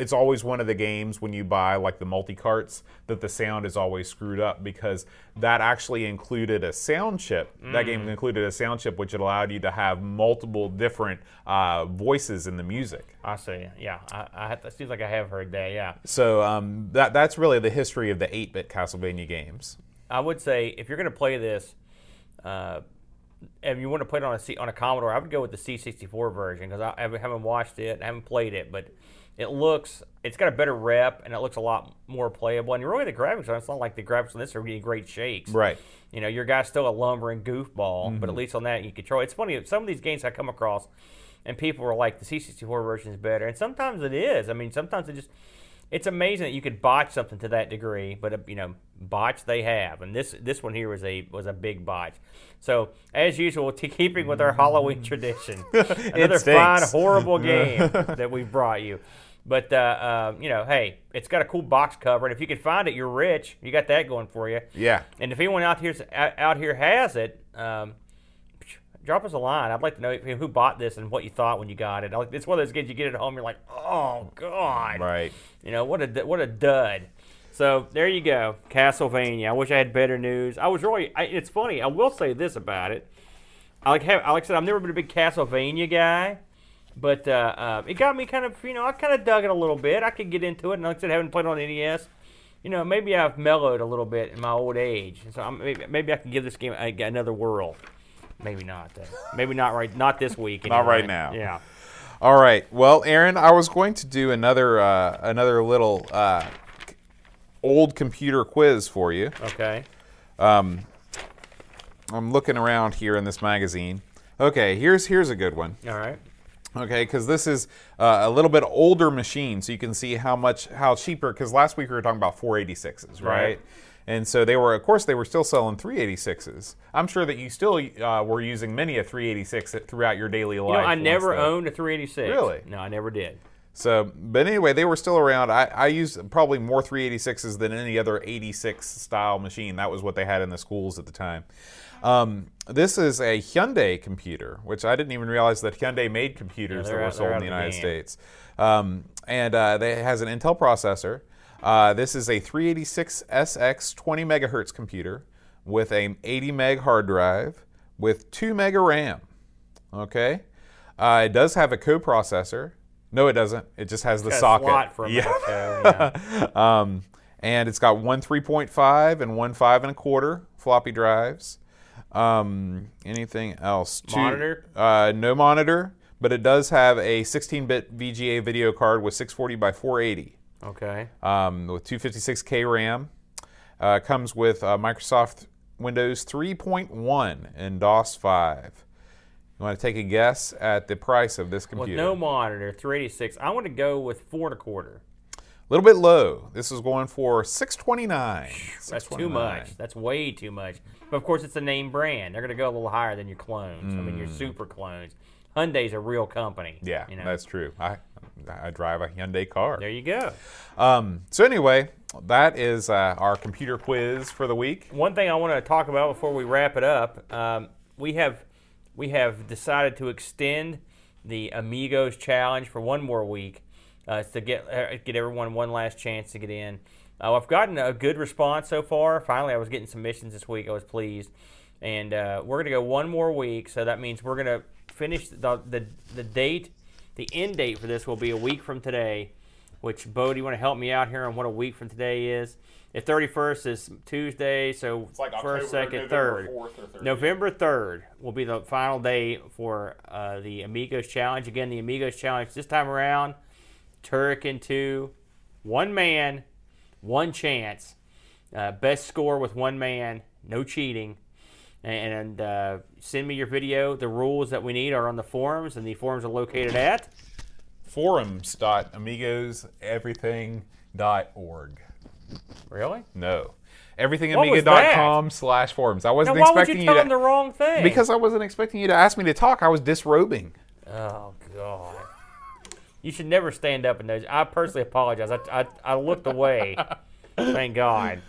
it's always one of the games when you buy like the multi-carts that the sound is always screwed up because that actually included a sound chip. That game included a sound chip which allowed you to have multiple different voices in the music. I see. Yeah, it seems like I have heard that, yeah. So that's really the history of the 8-bit Castlevania games. I would say if you're going to play this, and you want to play it on a Commodore, I would go with the C64 version because I haven't watched it and I haven't played it, but... It's got a better rep, and it looks a lot more playable. And really, the graphics on it's not like the graphics on this are getting great shakes. Right. You know, your guy's still a lumbering goofball, but at least on that you control. It's funny, some of these games I come across, and people are like, the C64 version is better. And sometimes it is. I mean, sometimes it's amazing that you could botch something to that degree, but, you know, botch they have. And this one here was a big botch. So, as usual, keeping with our Halloween tradition, another fine, horrible game that we brought you. But, you know, hey, it's got a cool box cover, and if you can find it, you're rich. You got that going for you. Yeah. And if anyone out here has it, drop us a line. I'd like to know who bought this and what you thought when you got it. It's one of those games you get it at home, you're like, oh, God. Right. You know, what a dud. So there you go, Castlevania. I wish I had better news. It's funny. I will say this about it. Like I said, I've never been a big Castlevania guy. But it got me kind of, you know, I kind of dug it a little bit. I could get into it. And like I said, having played it on NES, you know, maybe I've mellowed a little bit in my old age. So maybe I can give this game another whirl. Maybe not. Maybe not right. Not this week. Anyway. Not right now. Yeah. All right. Well, Aaron, I was going to do another little old computer quiz for you. Okay. I'm looking around here in this magazine. Okay. Here's a good one. All right. Okay, because this is a little bit older machine, so you can see how cheaper. Because last week we were talking about 486s, right? And so they were still selling 386s. I'm sure that you still were using many a 386 throughout your daily life. You know, I never owned a 386. Really? No, I never did. So, but anyway, they were still around. I used probably more 386s than any other 86 style machine. That was what they had in the schools at the time. This is a Hyundai computer, which I didn't even realize that Hyundai made computers that were sold in the United States. It has an Intel processor. This is a 386SX 20 megahertz computer with an 80 meg hard drive with 2 mega RAM. Okay. It does have a coprocessor. No, it doesn't. It just has the socket. Slot for a yeah. And it's got one 3.5 and one 5.25 floppy drives. Anything else? Monitor? No monitor, but it does have a 16-bit VGA video card with 640 by 480. Okay. With 256K RAM. Comes with Microsoft Windows 3.1 and DOS 5. You want to take a guess at the price of this computer? With no monitor, 386. I want to go with 4.25. A little bit low. This is going for $629. That's too much. That's way too much. But of course, it's a name brand. They're going to go a little higher than your clones. I mean, your super clones. Hyundai's a real company. Yeah, you know? That's true. I drive a Hyundai car. There you go. So anyway, that is our computer quiz for the week. One thing I want to talk about before we wrap it up, we have decided to extend the Amigos challenge for one more week to get everyone one last chance to get in. I've gotten a good response so far. Finally, I was getting submissions this week. I was pleased. And we're going to go one more week, so that means we're going to finish the date. The end date for this will be a week from today, which, Bo, do you want to help me out here on what a week from today is? The 31st is Tuesday, so it's like October, 1st, 2nd, 3rd. 4th or 3rd. November 3rd will be the final day for the Amigos Challenge. Again, the Amigos Challenge this time around, Turrican 2, one man, one chance. Best score with one man, no cheating. And send me your video. The rules that we need are on the forums, and the forums are located at forums.amigoseverything.org. Really? No. EverythingAmiga.com/forums. I wasn't expecting you to. Why would you tell them the wrong thing? Because I wasn't expecting you to ask me to talk. I was disrobing. Oh, God. You should never stand up in those. I personally apologize. I looked away. Thank God.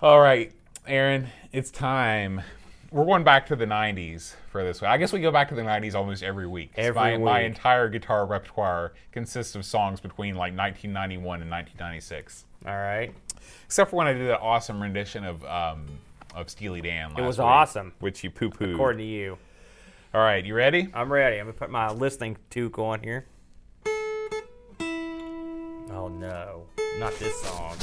All right, Aaron, it's time. We're going back to the 90s for this one. I guess we go back to the 90s almost every week. My entire guitar repertoire consists of songs between like 1991 and 1996. All right. Except for when I did that awesome rendition of Steely Dan last week. It was awesome. Which you poo-pooed. According to you. All right, you ready? I'm ready. I'm going to put my listening toque on here. Oh, no. Not this song.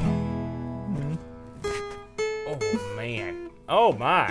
Oh, man. Oh, my.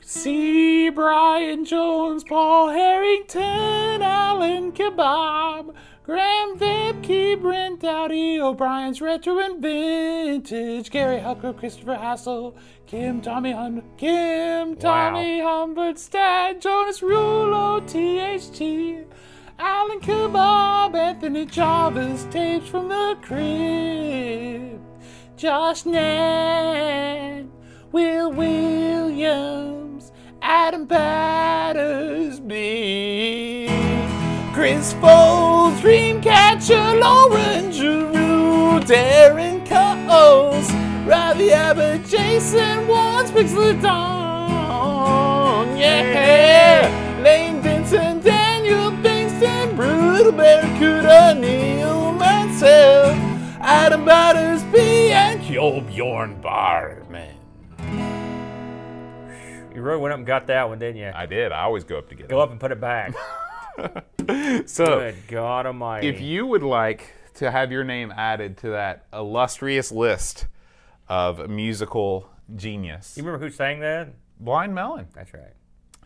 See Brian Jones, Paul Harrington, Alan Kebab, Graham Vibke, Brent Dowdy, O'Brien's Retro and Vintage, Gary Hucker, Christopher Hassel, Tommy Humbert, Stad, Jonas Rulo, THT, Alan Kebab, Anthony Chavez, Tapes from the Crib, Josh Nan, Will Williams, Adam Battersby, Chris Foles, Dreamcatcher, Lauren Giroux, Darren Coles, Ravi Abbott, Jason Watts, Pixel Dawn, yeah, Lane Denton, Daniel Bingston, Brutal Barracuda, Neil Mansell, Adam Battersby, and Bjorn Barman. You really went up and got that one, didn't you? I did. I always go up to get it. Go up and put it back. So, good God Almighty. If you would like to have your name added to that illustrious list of musical genius. You remember who sang that? Blind Melon. That's right.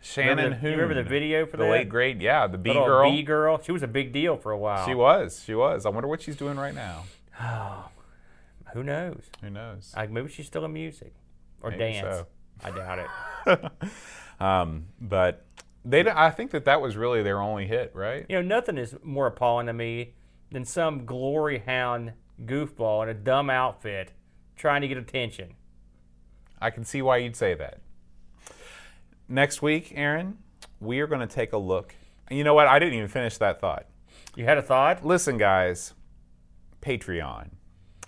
Shannon Hoon. You remember the video for that? The late great, yeah, the B-girl. The B-girl. She was a big deal for a while. She was. She was. I wonder what she's doing right now. Oh, who knows? Who knows? Like, maybe she's still in music or maybe dance. So. I doubt it. But they, I think that that was really their only hit, right? You know, nothing is more appalling to me than some glory hound goofball in a dumb outfit trying to get attention. I can see why you'd say that. Next week, Aaron, we are going to take a look. And you know what? I didn't even finish that thought. You had a thought? Listen, guys, Patreon.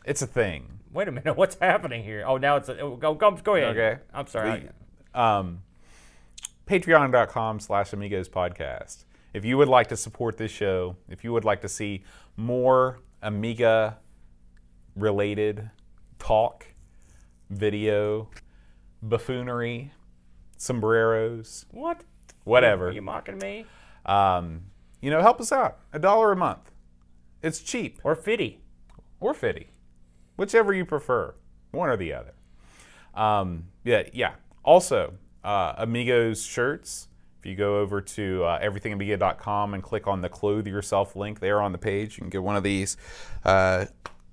It's a thing. Wait a minute, what's happening here? Oh, now it's a... Go ahead. Okay. I'm sorry. Patreon.com/Amigos Podcast. If you would like to support this show, if you would like to see more Amiga-related talk, video, buffoonery, sombreros. What? Whatever. Are you mocking me? You know, help us out. $1 a month. It's cheap. Or 50. Or 50. Whichever you prefer, one or the other. Also, Amigos shirts. If you go over to everythingamiga.com and click on the Clothe Yourself link there on the page, you can get one of these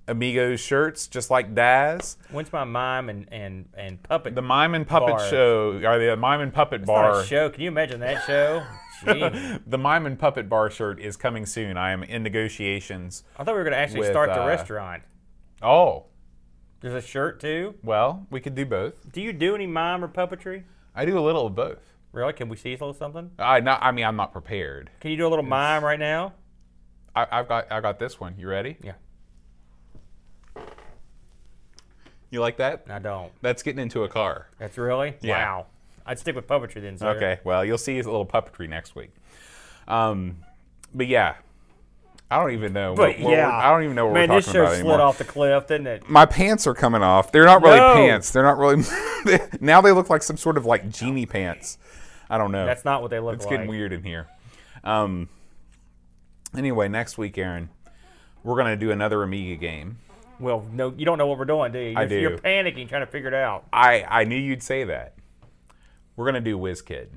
Amigos shirts, just like Daz. When's my mime and puppet? The mime and puppet bar show, or the mime and puppet bar. Not a show. Can you imagine that show? The mime and puppet bar shirt is coming soon. I am in negotiations. I thought we were going to actually start the restaurant. Oh. There's a shirt too? Well, we could do both. Do you do any mime or puppetry? I do a little of both. Really? Can we see a little something? I'm not prepared. Can you do a little mime right now? I've got this one. You ready? Yeah. You like that? I don't. That's getting into a car. That's really? Yeah. Wow. I'd stick with puppetry then, sir. Okay. Well, you'll see a little puppetry next week. But yeah. I don't even know. But I don't even know what we're talking about anymore. Man, this show slid off the cliff, didn't it? My pants are coming off. They're not really pants. They're not really. Now they look like some sort of like genie pants. I don't know. That's not what they look like. It's getting weird in here. Anyway, next week, Aaron, we're gonna do another Amiga game. Well, no, you don't know what we're doing, do you? I do. You're panicking, trying to figure it out. I knew you'd say that. We're gonna do WizKid.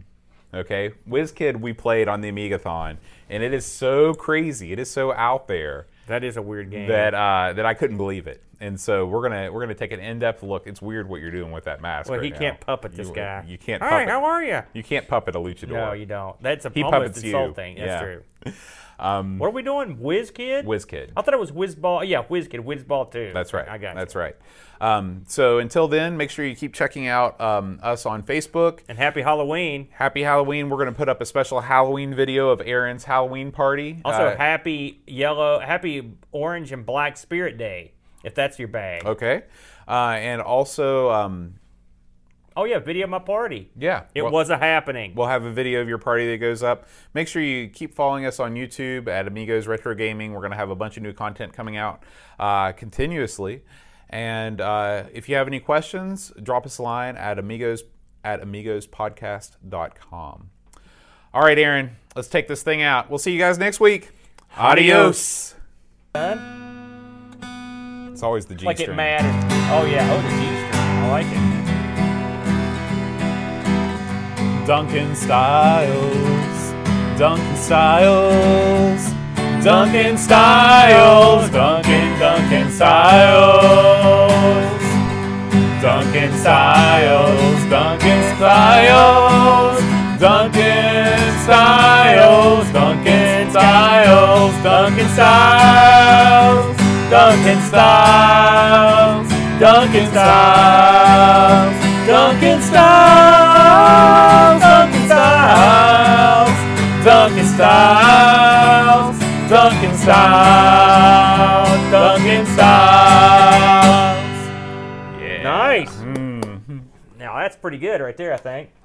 Okay, WizKid we played on the Amigathon, and it is so crazy. It is so out there. That is a weird game. That I couldn't believe it, and so we're gonna take an in-depth look. It's weird what you're doing with that mask. Well, can't puppet this guy. You can't. Hi, how are you? You can't puppet a luchador. No, you don't. That's almost insulting. That's true. What are we doing? WizKid? WizKid. I thought it was Whizball. Yeah, WizKid. Whizball 2. That's right. I got it. That's right. So until then, make sure you keep checking out us on Facebook. And happy Halloween. Happy Halloween. We're going to put up a special Halloween video of Aaron's Halloween party. Also, happy orange and black spirit day, if that's your bag. Okay. And also... oh, yeah, video of my party. Yeah. It was a happening. We'll have a video of your party that goes up. Make sure you keep following us on YouTube at Amigos Retro Gaming. We're going to have a bunch of new content coming out continuously. And if you have any questions, drop us a line at amigospodcast.com. All right, Aaron, let's take this thing out. We'll see you guys next week. Adios. It's always the G string. Like it matters. Oh, yeah. Oh, the G string. I like it. Duncan Styles, Duncan Styles, Duncan Styles, Duncan Styles, Duncan Styles, Duncan Styles, Duncan Styles. Yeah. Nice. Now that's pretty good right there, I think.